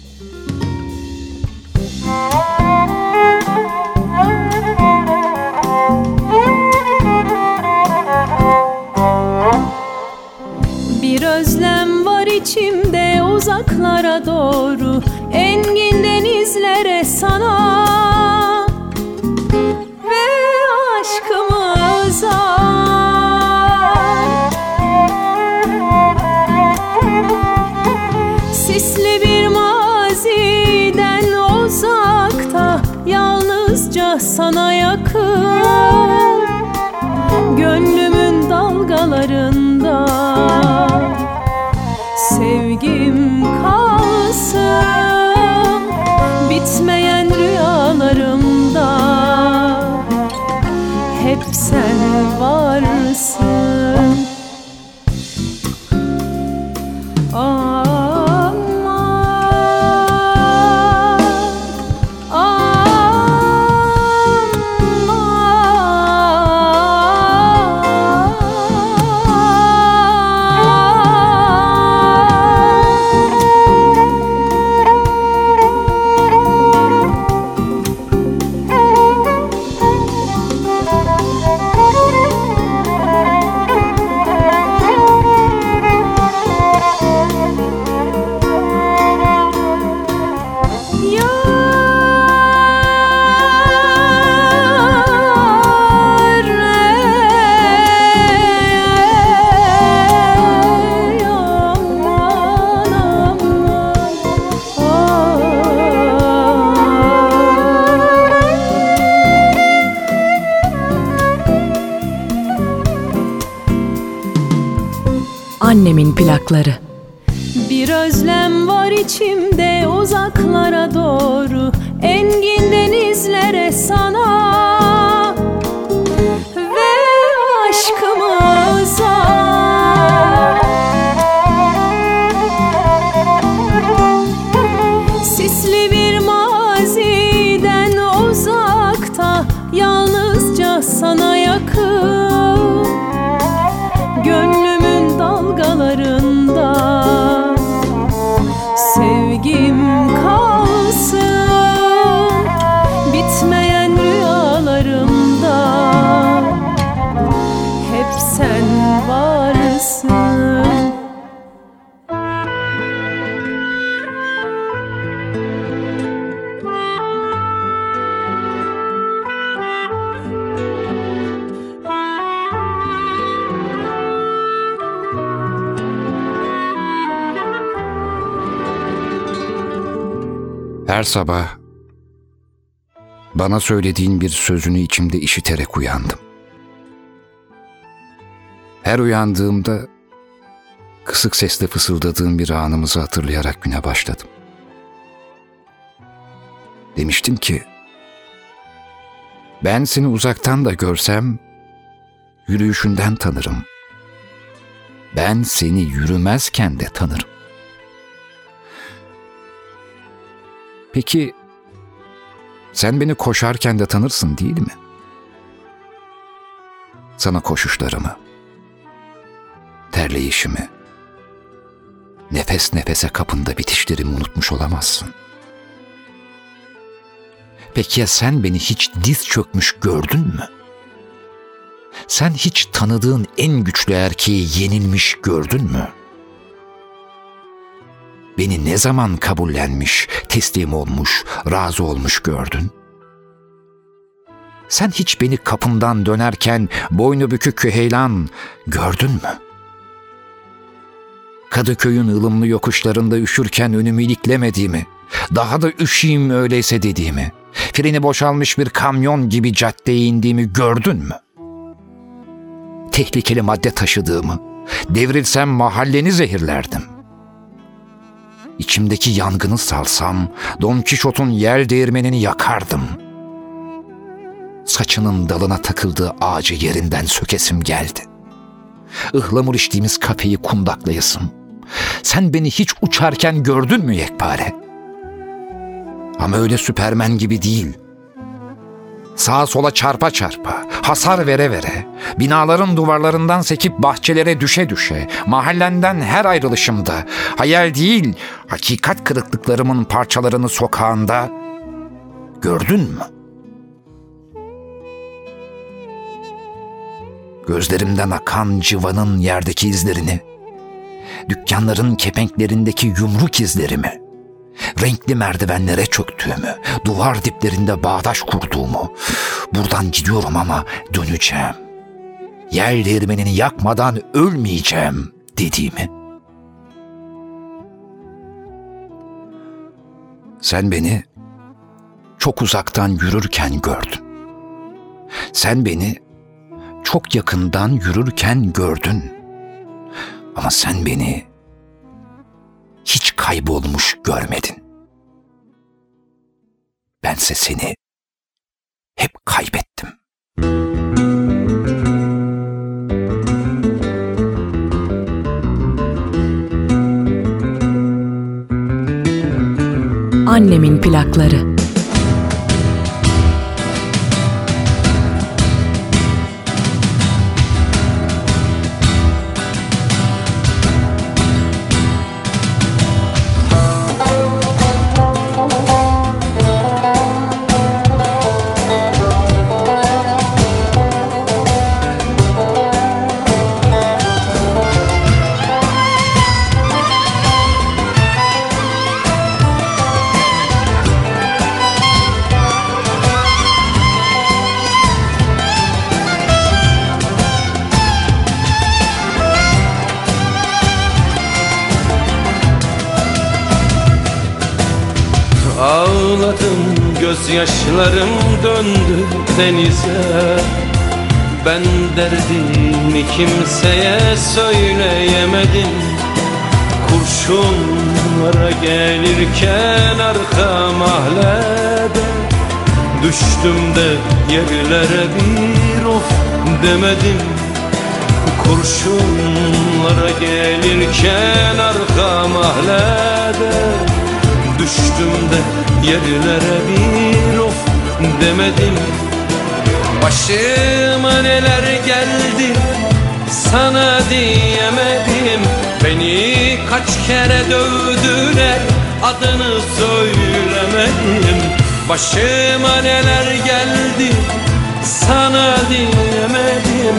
Bir özlem var içimde uzaklara doğru, engin denizlere sana. Sana yakın, gönlümün dalgalarında sevgim kalsın, bitmeyen rüyalarımda hep sen varsın. Annemin plakları. Bir özlem var içimde uzaklara doğru, engin denizlere sana. Her sabah bana söylediğin bir sözünü içimde işiterek uyandım. Her uyandığımda kısık sesle fısıldadığım bir anımızı hatırlayarak güne başladım. Demiştim ki, ben seni uzaktan da görsem yürüyüşünden tanırım. Ben seni yürümezken de tanırım. Peki sen beni koşarken de tanırsın değil mi? Sana koşuşlarımı, terleyişimi, nefes nefese kapında bitişlerimi unutmuş olamazsın. Peki ya sen beni hiç diz çökmüş gördün mü? Sen hiç tanıdığın en güçlü erkeği yenilmiş gördün mü? Beni ne zaman kabullenmiş, teslim olmuş, razı olmuş gördün? Sen hiç beni kapımdan dönerken boynu bükük küheylan gördün mü? Kadıköy'ün ılımlı yokuşlarında üşürken önümü iliklemediğimi, daha da üşüyeyim öyleyse dediğimi, freni boşalmış bir kamyon gibi caddeye indiğimi gördün mü? Tehlikeli madde taşıdığımı, devrilsem mahalleni zehirlerdim. İçimdeki yangını salsam, Don Kişot'un yel değirmenini yakardım. Saçının dalına takıldığı ağacı yerinden sökesim geldi. Ihlamur içtiğimiz kafeyi kundaklayasım. Sen beni hiç uçarken gördün mü yekpare? Ama öyle Süpermen gibi değil. Sağa sola çarpa çarpa, hasar vere vere, binaların duvarlarından sekip bahçelere düşe düşe, mahallenden her ayrılışımda, hayal değil, hakikat kırıklıklarımın parçalarını sokağında gördün mü? Gözlerimden akan civanın yerdeki izlerini, dükkanların kepenklerindeki yumruk izlerimi, renkli merdivenlere çöktüğümü, duvar diplerinde bağdaş kurduğumu, buradan gidiyorum ama döneceğim, yel değirmenini yakmadan ölmeyeceğim dediğimi. Sen beni çok uzaktan yürürken gördün. Sen beni çok yakından yürürken gördün. Ama sen beni hiç kaybolmuş görmedin. Bense seni hep kaybettim. Annemin plakları. Yaşlarım döndü denize, ben derdimi kimseye söyleyemedim. Kurşunlara gelirken arka mahallede düştüm de yerlere bir of demedim. Kurşunlara gelirken arka mahallede düştüm de yerlere bir of demedim. Başıma neler geldi sana diyemedim. Beni kaç kere dövdüler adını söylemedim. Başıma neler geldi sana diyemedim.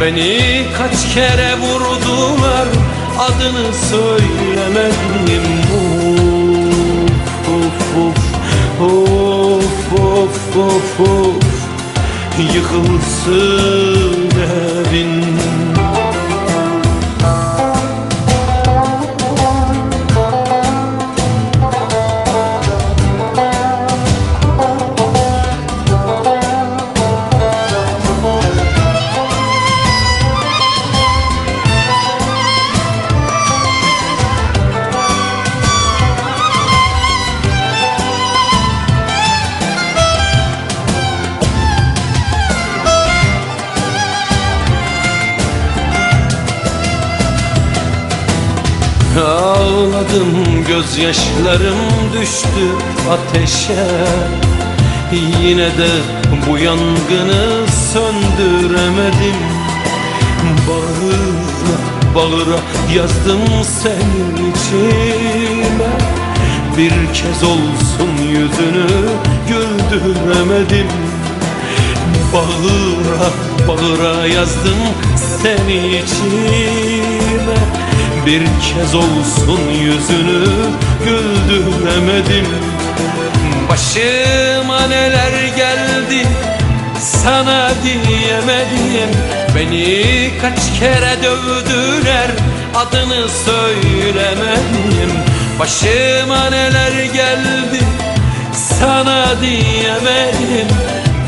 Beni kaç kere vurdular adını söylemedim. Of of of of, yıkılsın evin. Ağladım, gözyaşlarım düştü ateşe. Yine de bu yangını söndüremedim. Bağıra bağıra yazdım senin içime. Bir kez olsun yüzünü güldüremedim. Bağıra bağıra yazdım seni içime. Bir kez olsun yüzünü güldüremedim. Başıma neler geldi sana diyemedim. Beni kaç kere dövdüler adını söylemedim. Başıma neler geldi sana diyemedim.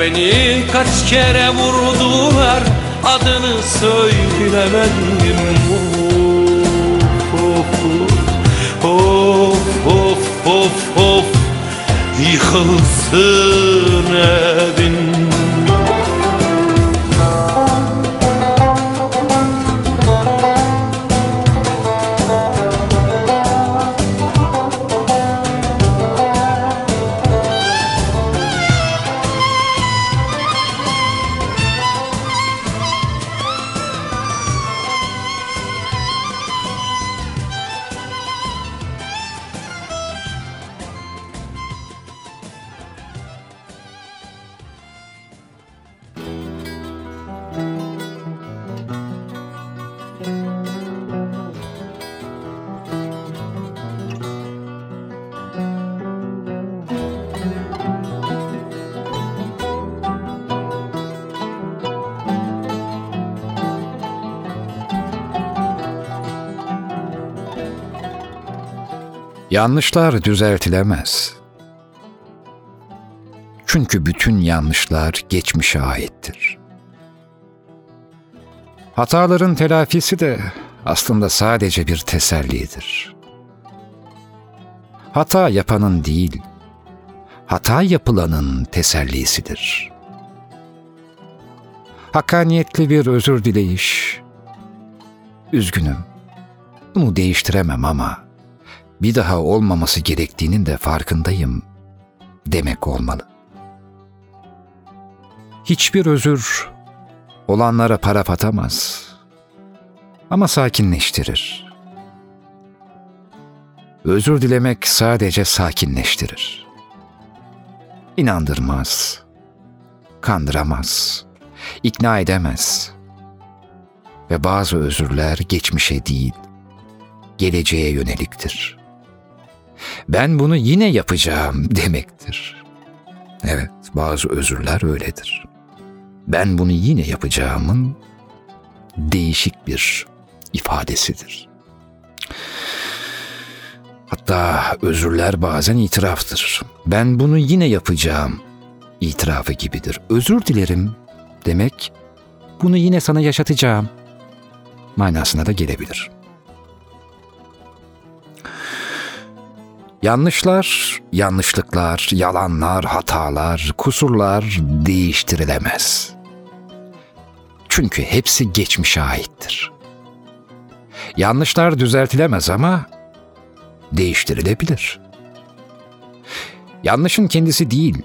Beni kaç kere vurdular adını söylemedim. Of of of of of, yıkılsın evin. Yanlışlar düzeltilemez. Çünkü bütün yanlışlar geçmişe aittir. Hataların telafisi de aslında sadece bir tesellidir. Hata yapanın değil, hata yapılanın tesellisidir. Hakkaniyetli bir özür dileyiş. Üzgünüm, bunu değiştiremem ama bir daha olmaması gerektiğinin de farkındayım demek olmalı. Hiçbir özür olanlara paraf atamaz ama sakinleştirir. Özür dilemek sadece sakinleştirir. İnandırmaz, kandıramaz, ikna edemez ve bazı özürler geçmişe değil, geleceğe yöneliktir. Ben bunu yine yapacağım demektir. Evet, bazı özürler öyledir. Ben bunu yine yapacağımın değişik bir ifadesidir. Hatta özürler bazen itiraftır. Ben bunu yine yapacağım itirafı gibidir. Özür dilerim demek, bunu yine sana yaşatacağım manasına da gelebilir. Yanlışlar, yanlışlıklar, yalanlar, hatalar, kusurlar değiştirilemez. Çünkü hepsi geçmişe aittir. Yanlışlar düzeltilemez ama değiştirilebilir. Yanlışın kendisi değil,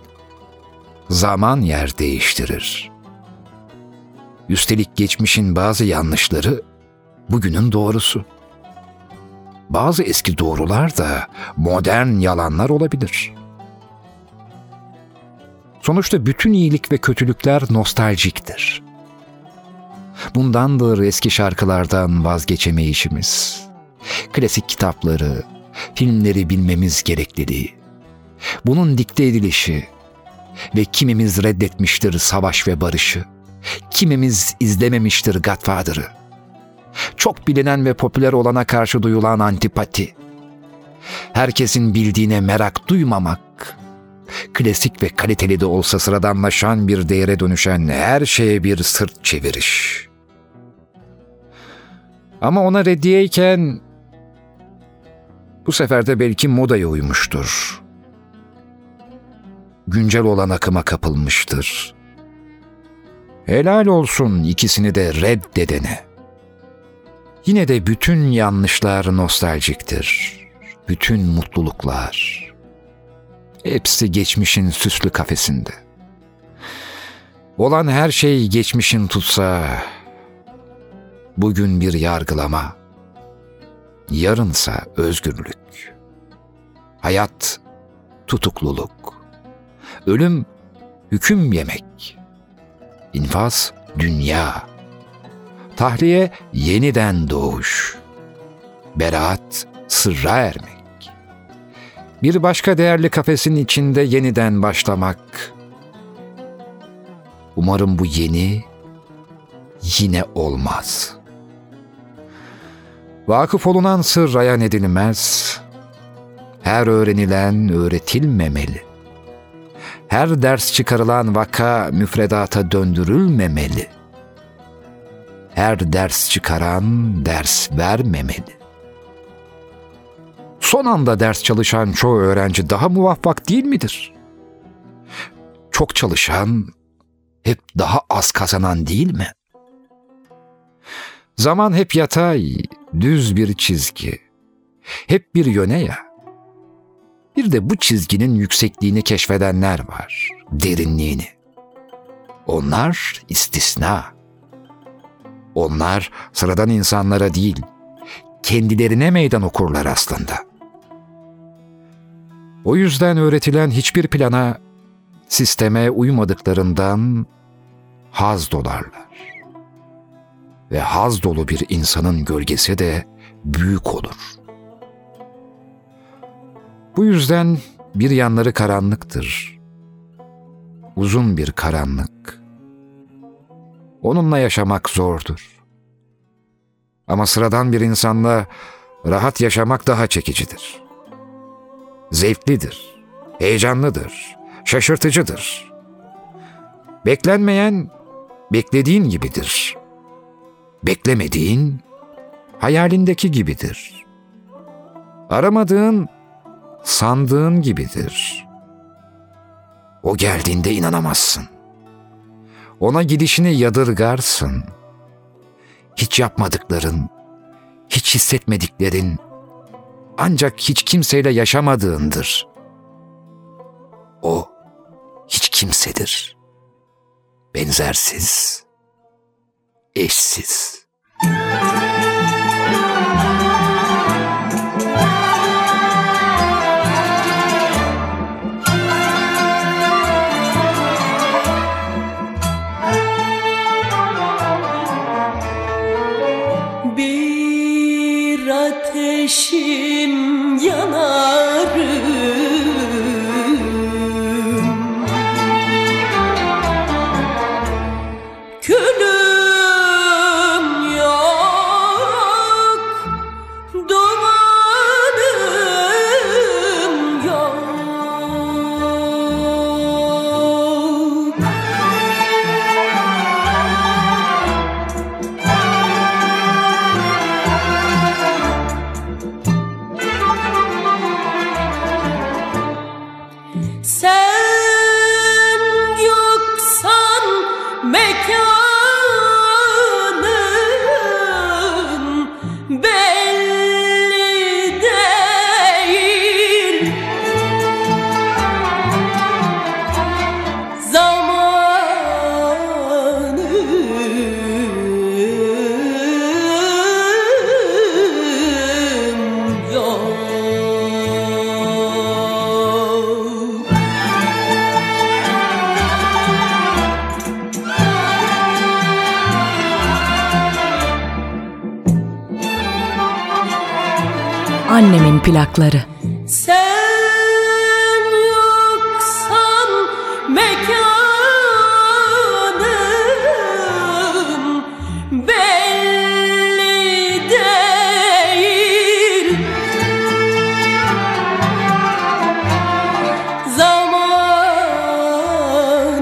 zaman yer değiştirir. Üstelik geçmişin bazı yanlışları bugünün doğrusu. Bazı eski doğrular da modern yalanlar olabilir. Sonuçta bütün iyilik ve kötülükler nostaljiktir. Bundandır eski şarkılardan vazgeçemeyişimiz, klasik kitapları, filmleri bilmemiz gerekliliği, bunun dikte edilişi ve kimimiz reddetmiştir Savaş ve Barış'ı, kimimiz izlememiştir Godfather'ı, çok bilinen ve popüler olana karşı duyulan antipati, herkesin bildiğine merak duymamak, klasik ve kaliteli de olsa sıradanlaşan bir değere dönüşen her şeye bir sırt çeviriş. Ama ona reddiyeyken bu sefer de belki modaya uymuştur. Güncel olan akıma kapılmıştır. Helal olsun ikisini de reddedene. Yine de bütün yanlışlar nostaljiktir. bütün mutluluklar, hepsi geçmişin süslü kafesinde. Olan her şey geçmişin tutsa, bugün bir yargılama, yarınsa özgürlük. Hayat tutukluluk, ölüm hüküm yemek, infaz dünya, tahliye yeniden doğuş, beraat sırra ermek, bir başka değerli kafesin içinde yeniden başlamak. Umarım bu yeni yine olmaz. Vakıf olunan sır ayan edilmez, her öğrenilen öğretilmemeli, her ders çıkarılan vaka müfredata döndürülmemeli, her ders çıkaran ders vermemeli. Son anda ders çalışan çoğu öğrenci daha muvaffak değil midir? Çok çalışan hep daha az kazanan değil mi? Zaman hep yatay, düz bir çizgi, hep bir yöne ya. Bir de bu çizginin yüksekliğini keşfedenler var, derinliğini. Onlar istisna. Onlar sıradan insanlara değil, kendilerine meydan okurlar aslında. O yüzden öğretilen hiçbir plana, sisteme uymadıklarından haz dolarlar. Ve haz dolu bir insanın gölgesi de büyük olur. Bu yüzden bir yanları karanlıktır. Uzun bir karanlık. Onunla yaşamak zordur. Ama sıradan bir insanla rahat yaşamak daha çekicidir. Zevklidir, heyecanlıdır, şaşırtıcıdır. Beklenmeyen beklediğin gibidir. Beklemediğin hayalindeki gibidir. Aramadığın sandığın gibidir. O geldiğinde inanamazsın. Ona gidişini yadırgarsın. Hiç yapmadıkların, hiç hissetmediklerin, ancak hiç kimseyle yaşamadığındır. O hiç kimsedir. Benzersiz, eşsiz. Ateşim yanarım, külüm yok, dumanım yok. Annemin plakları. Sen yoksan mekanım belli değil, zamanım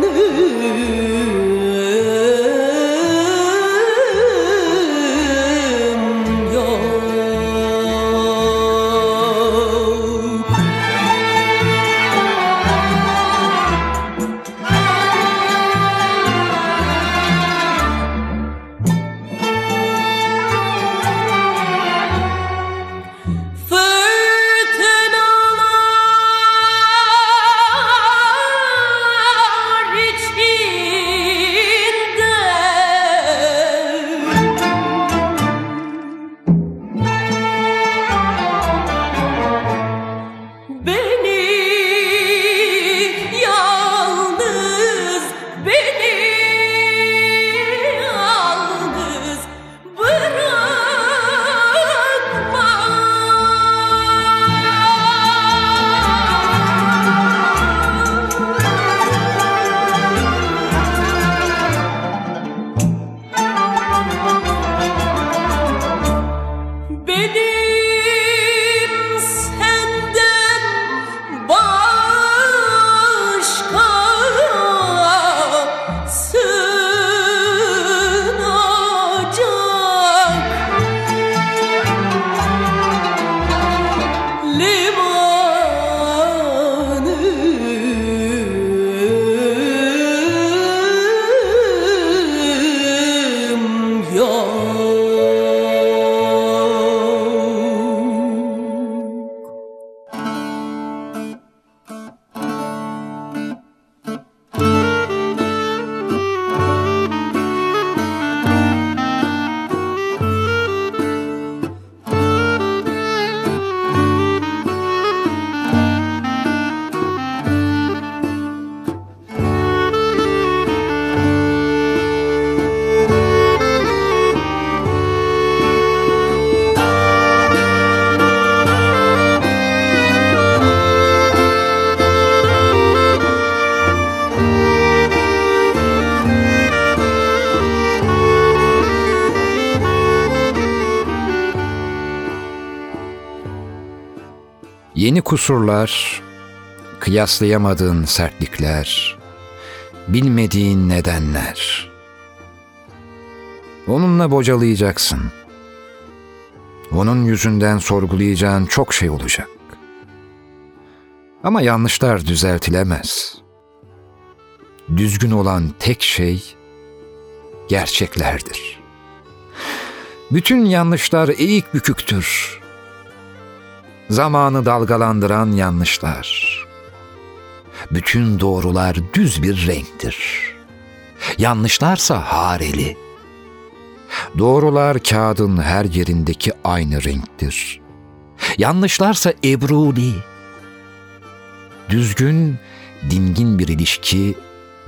yok. Yeni kusurlar, kıyaslayamadığın sertlikler, bilmediğin nedenler. Onunla bocalayacaksın. Onun yüzünden sorgulayacağın çok şey olacak. Ama yanlışlar düzeltilemez. Düzgün olan tek şey gerçeklerdir. Bütün yanlışlar eğik büküktür. Zamanı dalgalandıran yanlışlar. Bütün doğrular düz bir renktir. Yanlışlarsa hareli. Doğrular kağıdın her yerindeki aynı renktir. Yanlışlarsa ebruli. Düzgün, dingin bir ilişki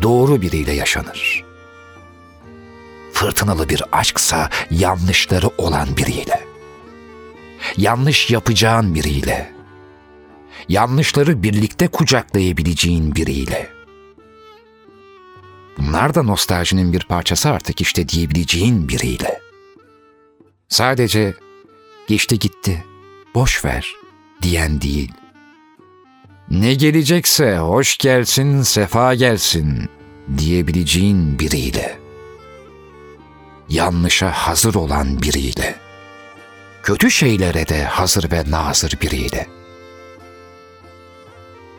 doğru biriyle yaşanır. Fırtınalı bir aşksa yanlışları olan biriyle. Yanlış yapacağın biriyle. Yanlışları birlikte kucaklayabileceğin biriyle. Bunlar da nostaljinin bir parçası artık işte diyebileceğin biriyle. Sadece geçti gitti, boş ver diyen değil. Ne gelecekse hoş gelsin, sefa gelsin diyebileceğin biriyle. Yanlışa hazır olan biriyle. Kötü şeylere de hazır ve nazır biriyle.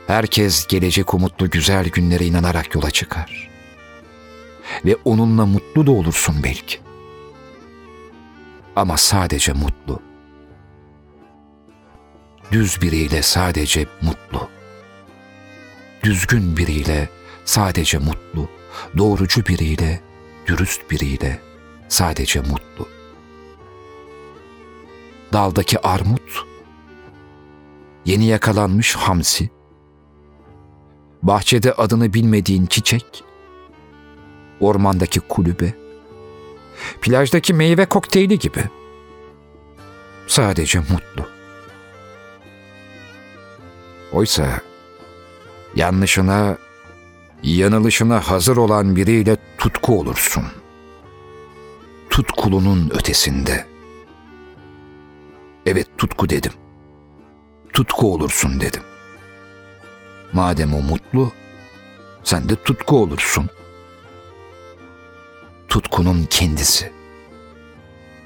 Herkes gelecek umutlu güzel günlere inanarak yola çıkar. Ve onunla mutlu da olursun belki. Ama sadece mutlu. Düz biriyle sadece mutlu. Düzgün biriyle sadece mutlu. Doğrucu biriyle, dürüst biriyle sadece mutlu. Daldaki armut, yeni yakalanmış hamsi, bahçede adını bilmediğin çiçek, ormandaki kulübe, plajdaki meyve kokteyli gibi. Sadece mutlu. Oysa yanlışına, yanılışına hazır olan biriyle tutku olursun. Tutkulunun ötesinde. Evet, tutku dedim. Tutku olursun dedim. Madem o mutlu, sen de tutku olursun. Tutkunun kendisi.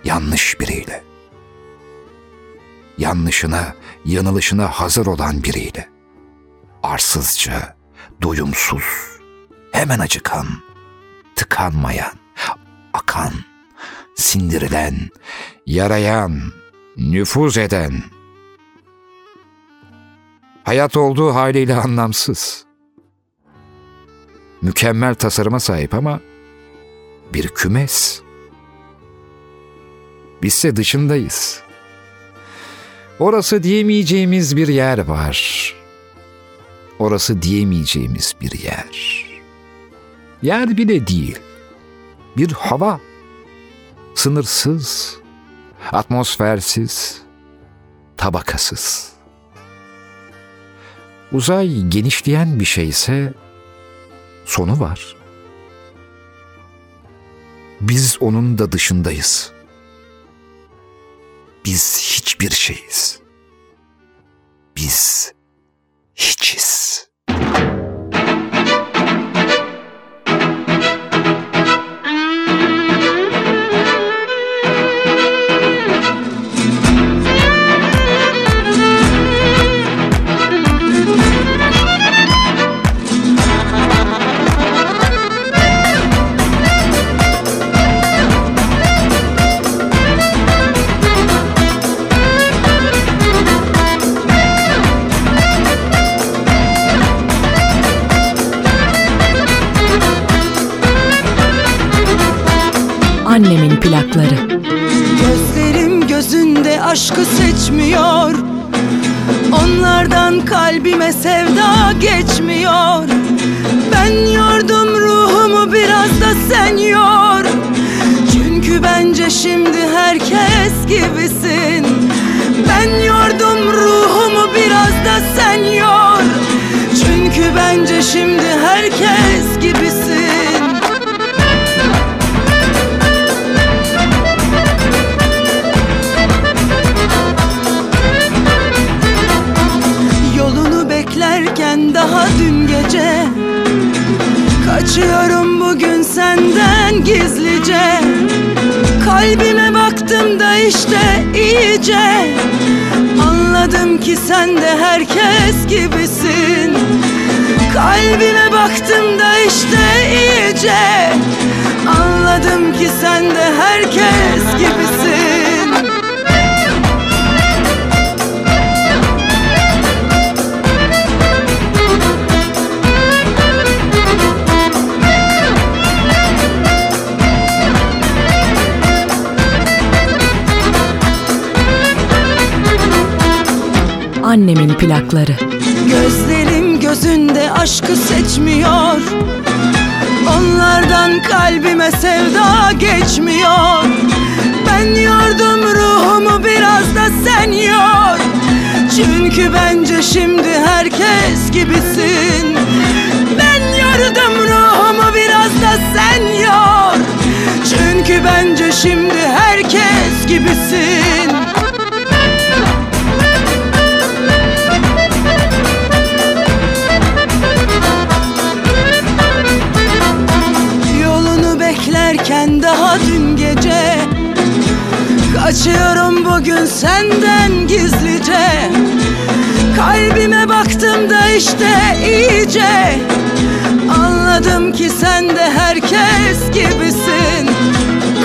Yanlış biriyle. Yanlışına, yanılışına hazır olan biriyle. Arsızca, doyumsuz, hemen acıkan, tıkanmayan, akan, sindirilen, yarayan, nüfuz eden. Hayat olduğu haliyle anlamsız. Mükemmel tasarıma sahip ama bir kümes. Bizse dışındayız. Orası diyemeyeceğimiz bir yer var. Orası diyemeyeceğimiz bir yer. Yer bile değil. Bir hava. Sınırsız, atmosfersiz, tabakasız. Uzay genişleyen bir şeyse sonu var. Biz onun da dışındayız. Biz hiçbir şeyiz. Biz hiçiz. Annemin plakları. Gözlerim gözünde aşkı seçmiyor. Onlardan kalbime sevda geçmiyor. Ben yordum ruhumu, biraz da sen yor. Çünkü bence şimdi herkes gibisin. Ben yordum ruhumu, biraz da sen yor. Çünkü bence şimdi herkes gibisin. Kalbime baktım da işte iyice anladım ki sen de herkes gibisin. Kalbime baktım da işte iyice anladım ki sen de herkes gibisin. Annemin plakları. Gözlerim gözünde aşkı seçmiyor, onlardan kalbime sevda geçmiyor. Ben yordum ruhumu, biraz da sen yor. Çünkü bence şimdi herkes gibisin. Ben yordum ruhumu, biraz da sen yor. Çünkü bence şimdi herkes gibisin. Daha dün gece kaçıyorum bugün senden gizlice. Kalbime baktım da işte iyice anladım ki sen de herkes gibisin.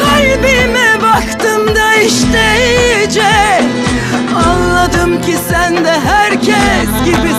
Kalbime baktım da işte iyice anladım ki sen de herkes gibisin.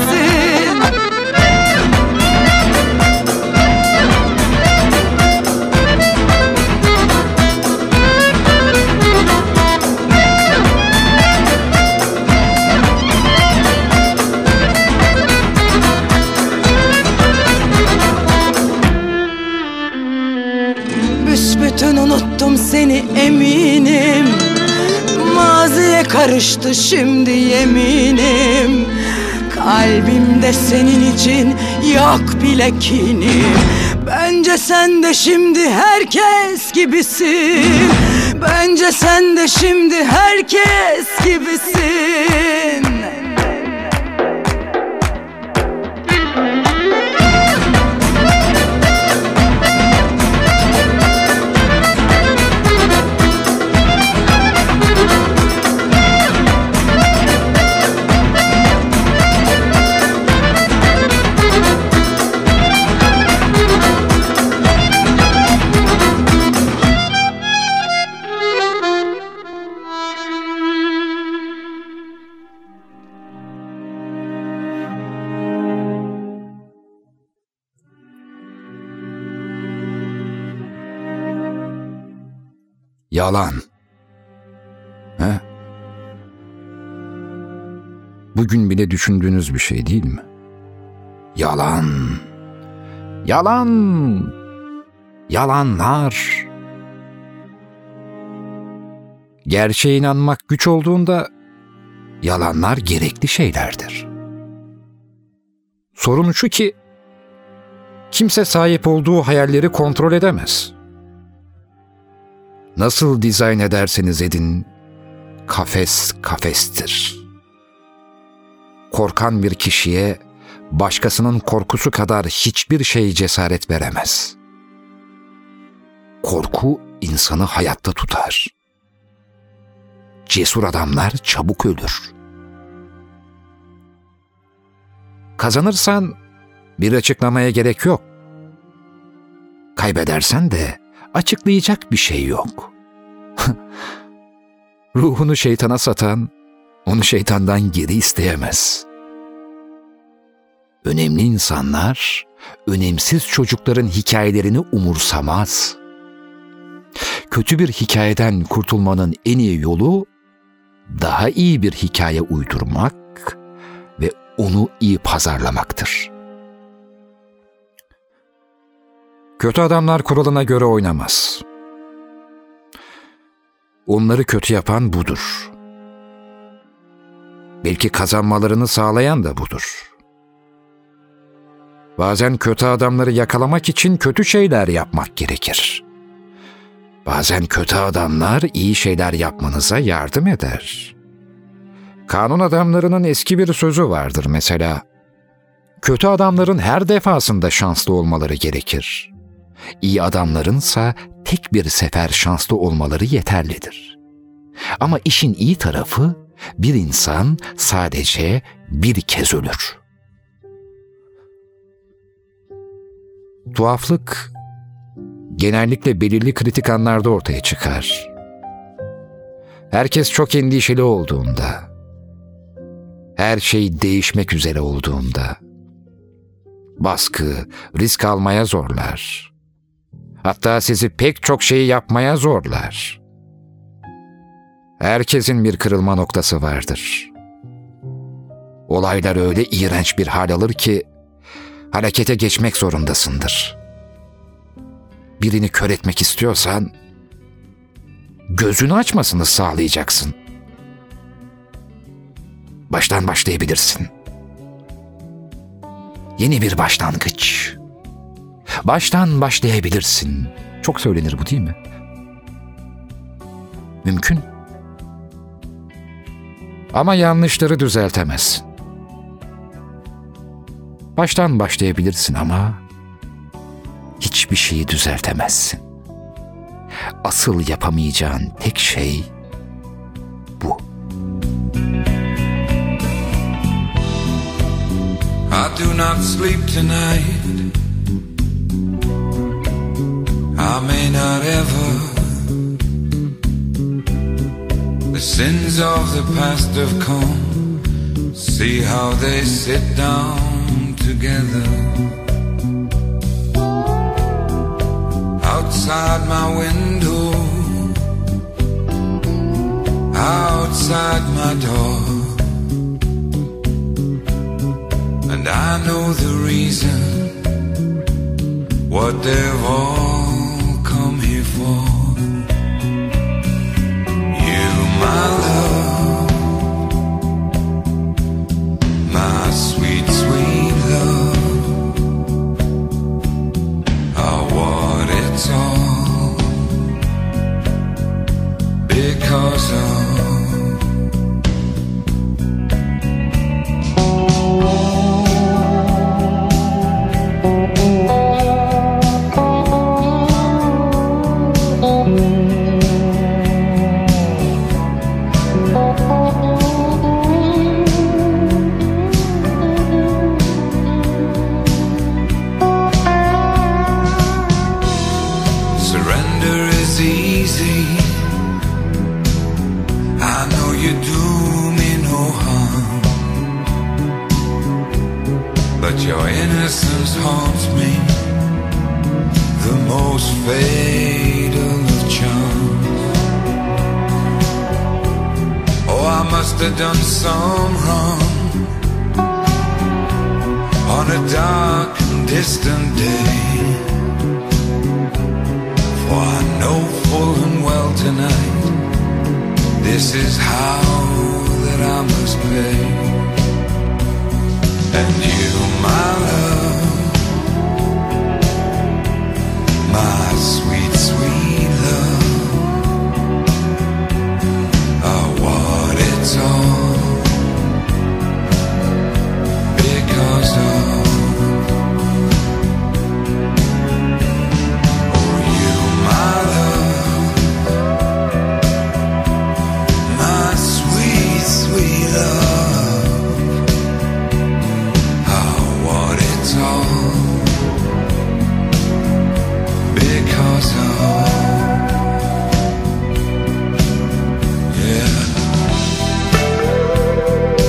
Bütün unuttum seni eminim, maziye karıştı şimdi yeminim. Kalbimde senin için yok bile kinim. Bence sen de şimdi herkes gibisin. Bence sen de şimdi herkes gibisin. Yalan. He? Bugün bile düşündüğünüz bir şey değil mi? Yalan. Yalan. Yalanlar. Gerçeğe inanmak güç olduğunda yalanlar gerekli şeylerdir. Sorun şu ki kimse sahip olduğu hayalleri kontrol edemez. Nasıl dizayn ederseniz edin, kafes kafestir. Korkan bir kişiye başkasının korkusu kadar hiçbir şey cesaret veremez. Korku insanı hayatta tutar. Cesur adamlar çabuk ölür. Kazanırsan bir açıklamaya gerek yok. Kaybedersen de açıklayacak bir şey yok. Ruhunu şeytana satan, onu şeytandan geri isteyemez. Önemli insanlar, önemsiz çocukların hikayelerini umursamaz. Kötü bir hikayeden kurtulmanın en iyi yolu, daha iyi bir hikaye uydurmak ve onu iyi pazarlamaktır. Kötü adamlar kuralına göre oynamaz. Onları kötü yapan budur. Belki kazanmalarını sağlayan da budur. Bazen kötü adamları yakalamak için kötü şeyler yapmak gerekir. Bazen kötü adamlar iyi şeyler yapmanıza yardım eder. Kanun adamlarının eski bir sözü vardır mesela. Kötü adamların her defasında şanslı olmaları gerekir. İyi adamlarınsa tek bir sefer şanslı olmaları yeterlidir. Ama işin iyi tarafı, bir insan sadece bir kez ölür. Tuhaflık genellikle belirli kritik anlarda ortaya çıkar. Herkes çok endişeli olduğunda, her şey değişmek üzere olduğunda, baskı, risk almaya zorlar. Hatta sizi pek çok şeyi yapmaya zorlar. Herkesin bir kırılma noktası vardır. Olaylar öyle iğrenç bir hal alır ki harekete geçmek zorundasındır. Birini kör etmek istiyorsan gözünü açmasını sağlayacaksın. Baştan başlayabilirsin. Yeni bir başlangıç. Baştan başlayabilirsin. Çok söylenir bu, değil mi? Mümkün. Ama yanlışları düzeltemezsin. Baştan başlayabilirsin ama hiçbir şeyi düzeltemezsin. Asıl yapamayacağın tek şey bu. I do not sleep tonight. I may not ever. The sins of the past have come. See how they sit down together. Outside my window, outside my door, and I know the reason what they've all come here for. My love, my sweet, sweet love, I want it all because of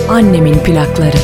Annemin plakları.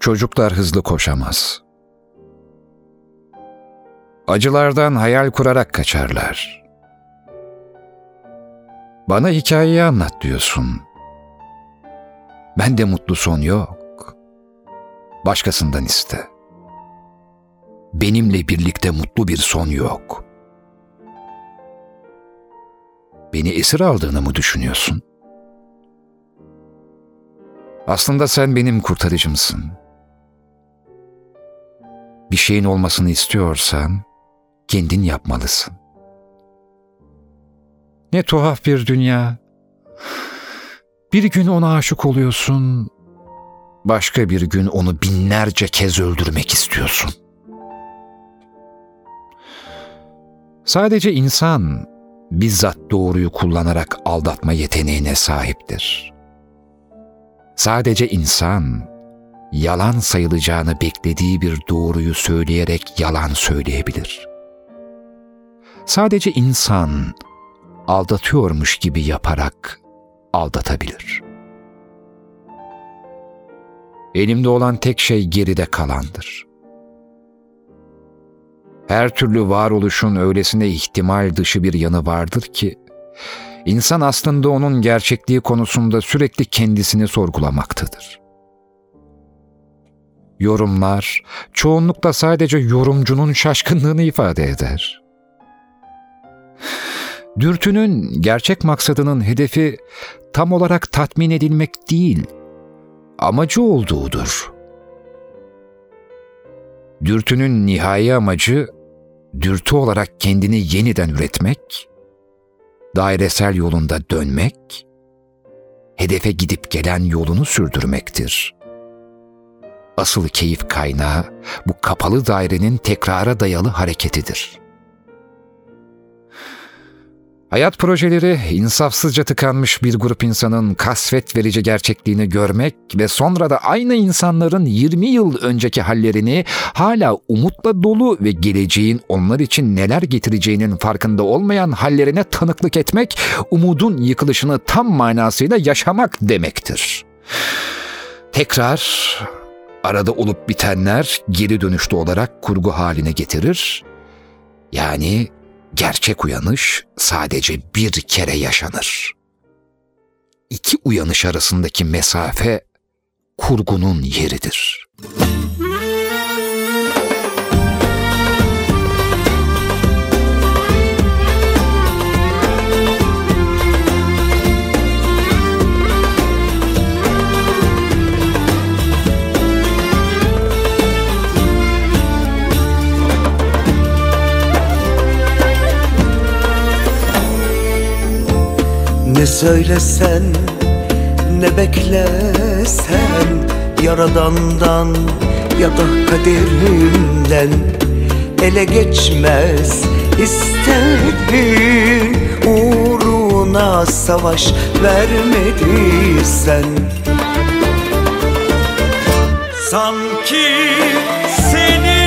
Çocuklar hızlı koşamaz. Acılardan hayal kurarak kaçarlar. Bana hikayeyi anlat diyorsun. Ben de mutlu son yok. Başkasından iste. Benimle birlikte mutlu bir son yok. Beni esir aldığını mı düşünüyorsun? Aslında sen benim kurtarıcımsın. Bir şeyin olmasını istiyorsan kendin yapmalısın. Ne tuhaf bir dünya. Bir gün ona aşık oluyorsun, başka bir gün onu binlerce kez öldürmek istiyorsun. Sadece insan bizzat doğruyu kullanarak aldatma yeteneğine sahiptir. Sadece insan yalan sayılacağını beklediği bir doğruyu söyleyerek yalan söyleyebilir. Sadece insan aldatıyormuş gibi yaparak aldatabilir. Elimde olan tek şey geride kalandır. Her türlü varoluşun öylesine ihtimal dışı bir yanı vardır ki, insan aslında onun gerçekliği konusunda sürekli kendisini sorgulamaktadır. Yorumlar, çoğunlukla sadece yorumcunun şaşkınlığını ifade eder. Dürtünün gerçek maksadının hedefi tam olarak tatmin edilmek değil, amacı olduğudur. Dürtünün nihai amacı, dürtü olarak kendini yeniden üretmek, dairesel yolunda dönmek, hedefe gidip gelen yolunu sürdürmektir. Asıl keyif kaynağı bu kapalı dairenin tekrara dayalı hareketidir. Hayat projeleri insafsızca tıkanmış bir grup insanın kasvet verici gerçekliğini görmek ve sonra da aynı insanların yirmi yıl önceki hallerini hala umutla dolu ve geleceğin onlar için neler getireceğinin farkında olmayan hallerine tanıklık etmek, umudun yıkılışını tam manasıyla yaşamak demektir. Tekrar arada olup bitenler geri dönüşlü olarak kurgu haline getirir. Yani gerçek uyanış sadece bir kere yaşanır. İki uyanış arasındaki mesafe kurgunun yeridir. Ne söylesen, ne beklesen Yaradandan ya da kaderimden ele geçmez istediğin uğruna savaş vermediysen sanki seni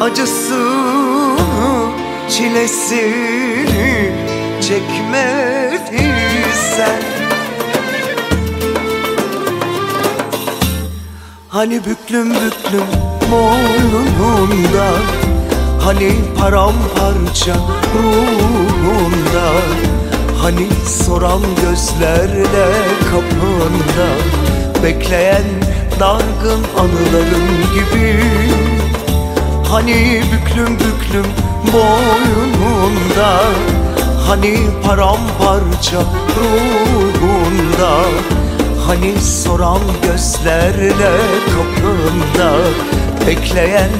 acısı, çilesini çekmediysen hani büklüm büklüm boynunda, hani paramparça ruhunda, hani soran gözlerle kapında, bekleyen dargın anıların gibi. Hani büklüm büklüm boynunda, hani paramparça ruhunda, hani soran gözlerle kapında, bekleyen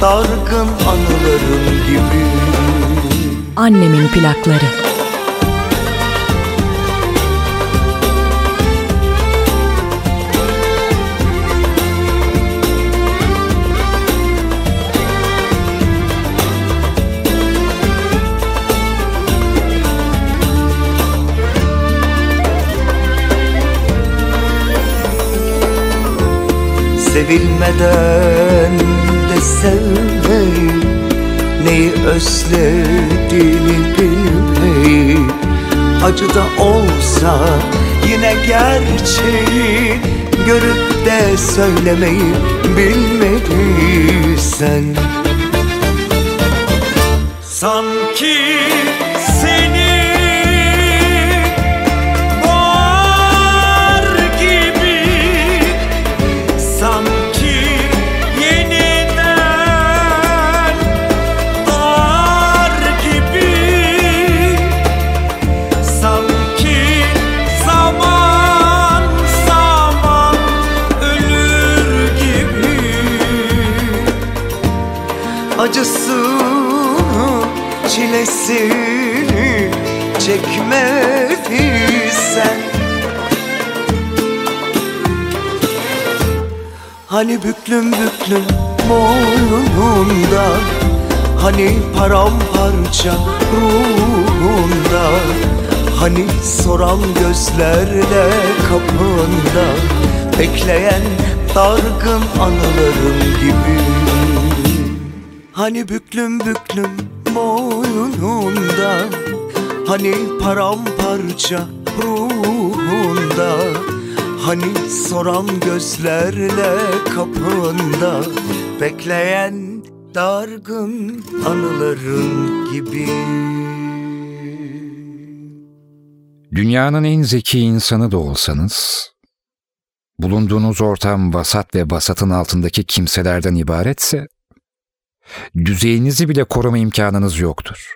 dargın anıların gibi. Annemin plakları. Sevilmeden de sevmeyi, neyi özlediğini bilmeyi, acı da olsa yine gerçeği görüp de söylemeyi bilmediysen. Sanki acısını, çilesini çekmediysen, hani büklüm büklüm boynunda, hani paramparça ruhunda, hani soran gözlerle kapında, bekleyen dargın anıların gibi. Hani büklüm büklüm boynunda, hani paramparça ruhunda, hani soran gözlerle kapında, bekleyen dargın anıların gibi. Dünyanın en zeki insanı da olsanız, bulunduğunuz ortam vasat ve vasatın altındaki kimselerden ibaretse, düzeyinizi bile koruma imkanınız yoktur.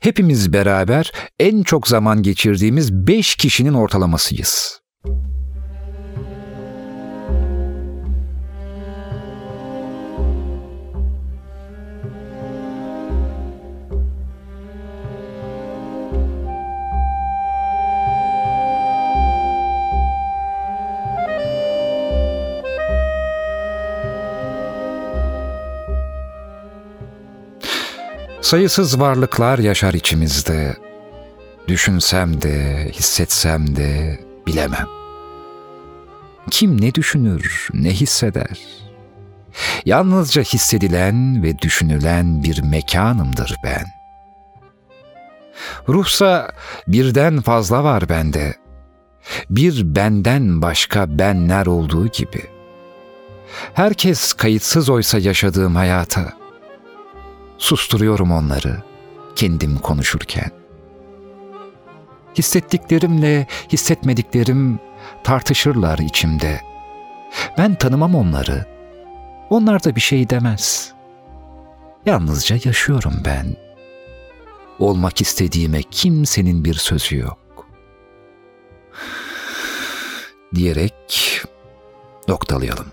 Hepimiz beraber en çok zaman geçirdiğimiz beş kişinin ortalamasıyız. Sayısız varlıklar yaşar içimizde. Düşünsem de, hissetsem de bilemem. Kim ne düşünür, ne hisseder? Yalnızca hissedilen ve düşünülen bir mekanımdır ben. Ruhsa birden fazla var bende. Bir benden başka benler olduğu gibi. Herkes kayıtsız oysa yaşadığım hayata, susturuyorum onları kendim konuşurken. Hissettiklerimle hissetmediklerim tartışırlar içimde. Ben tanımam onları. Onlar da bir şey demez. Yalnızca yaşıyorum ben. Olmak istediğime kimsenin bir sözü yok. Diyerek noktalayalım.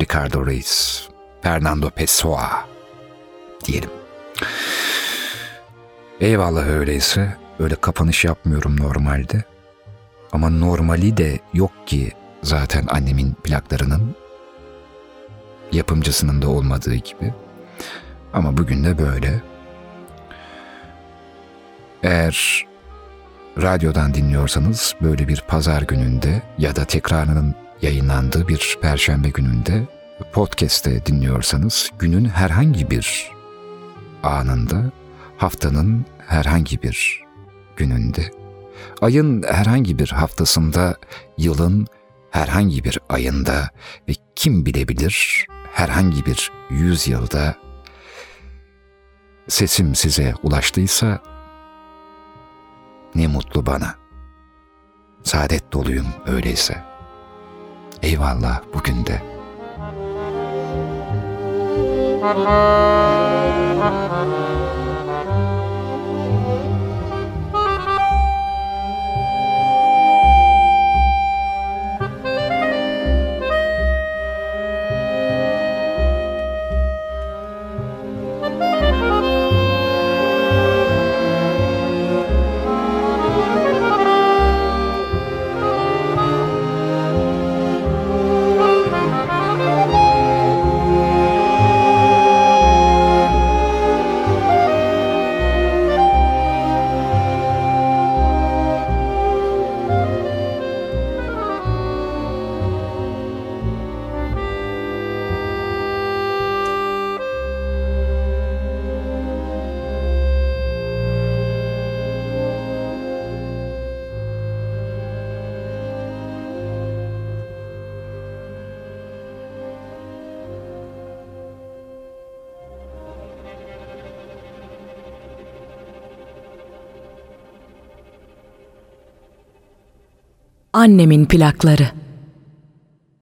Ricardo Reis, Fernando Pessoa diyelim. Eyvallah, öyleyse öyle kapanış yapmıyorum normalde. Ama normali de yok ki zaten annemin plaklarının, yapımcısının da olmadığı gibi. Ama bugün de böyle. Eğer radyodan dinliyorsanız böyle bir pazar gününde ya da tekrarının yayınlandığı bir perşembe gününde, podcast'te dinliyorsanız günün herhangi bir anında, haftanın herhangi bir gününde, ayın herhangi bir haftasında, yılın herhangi bir ayında ve kim bilebilir herhangi bir yüzyılda sesim size ulaştıysa ne mutlu bana. Saadet doluyum öyleyse. Eyvallah bugün de. Annemin plakları.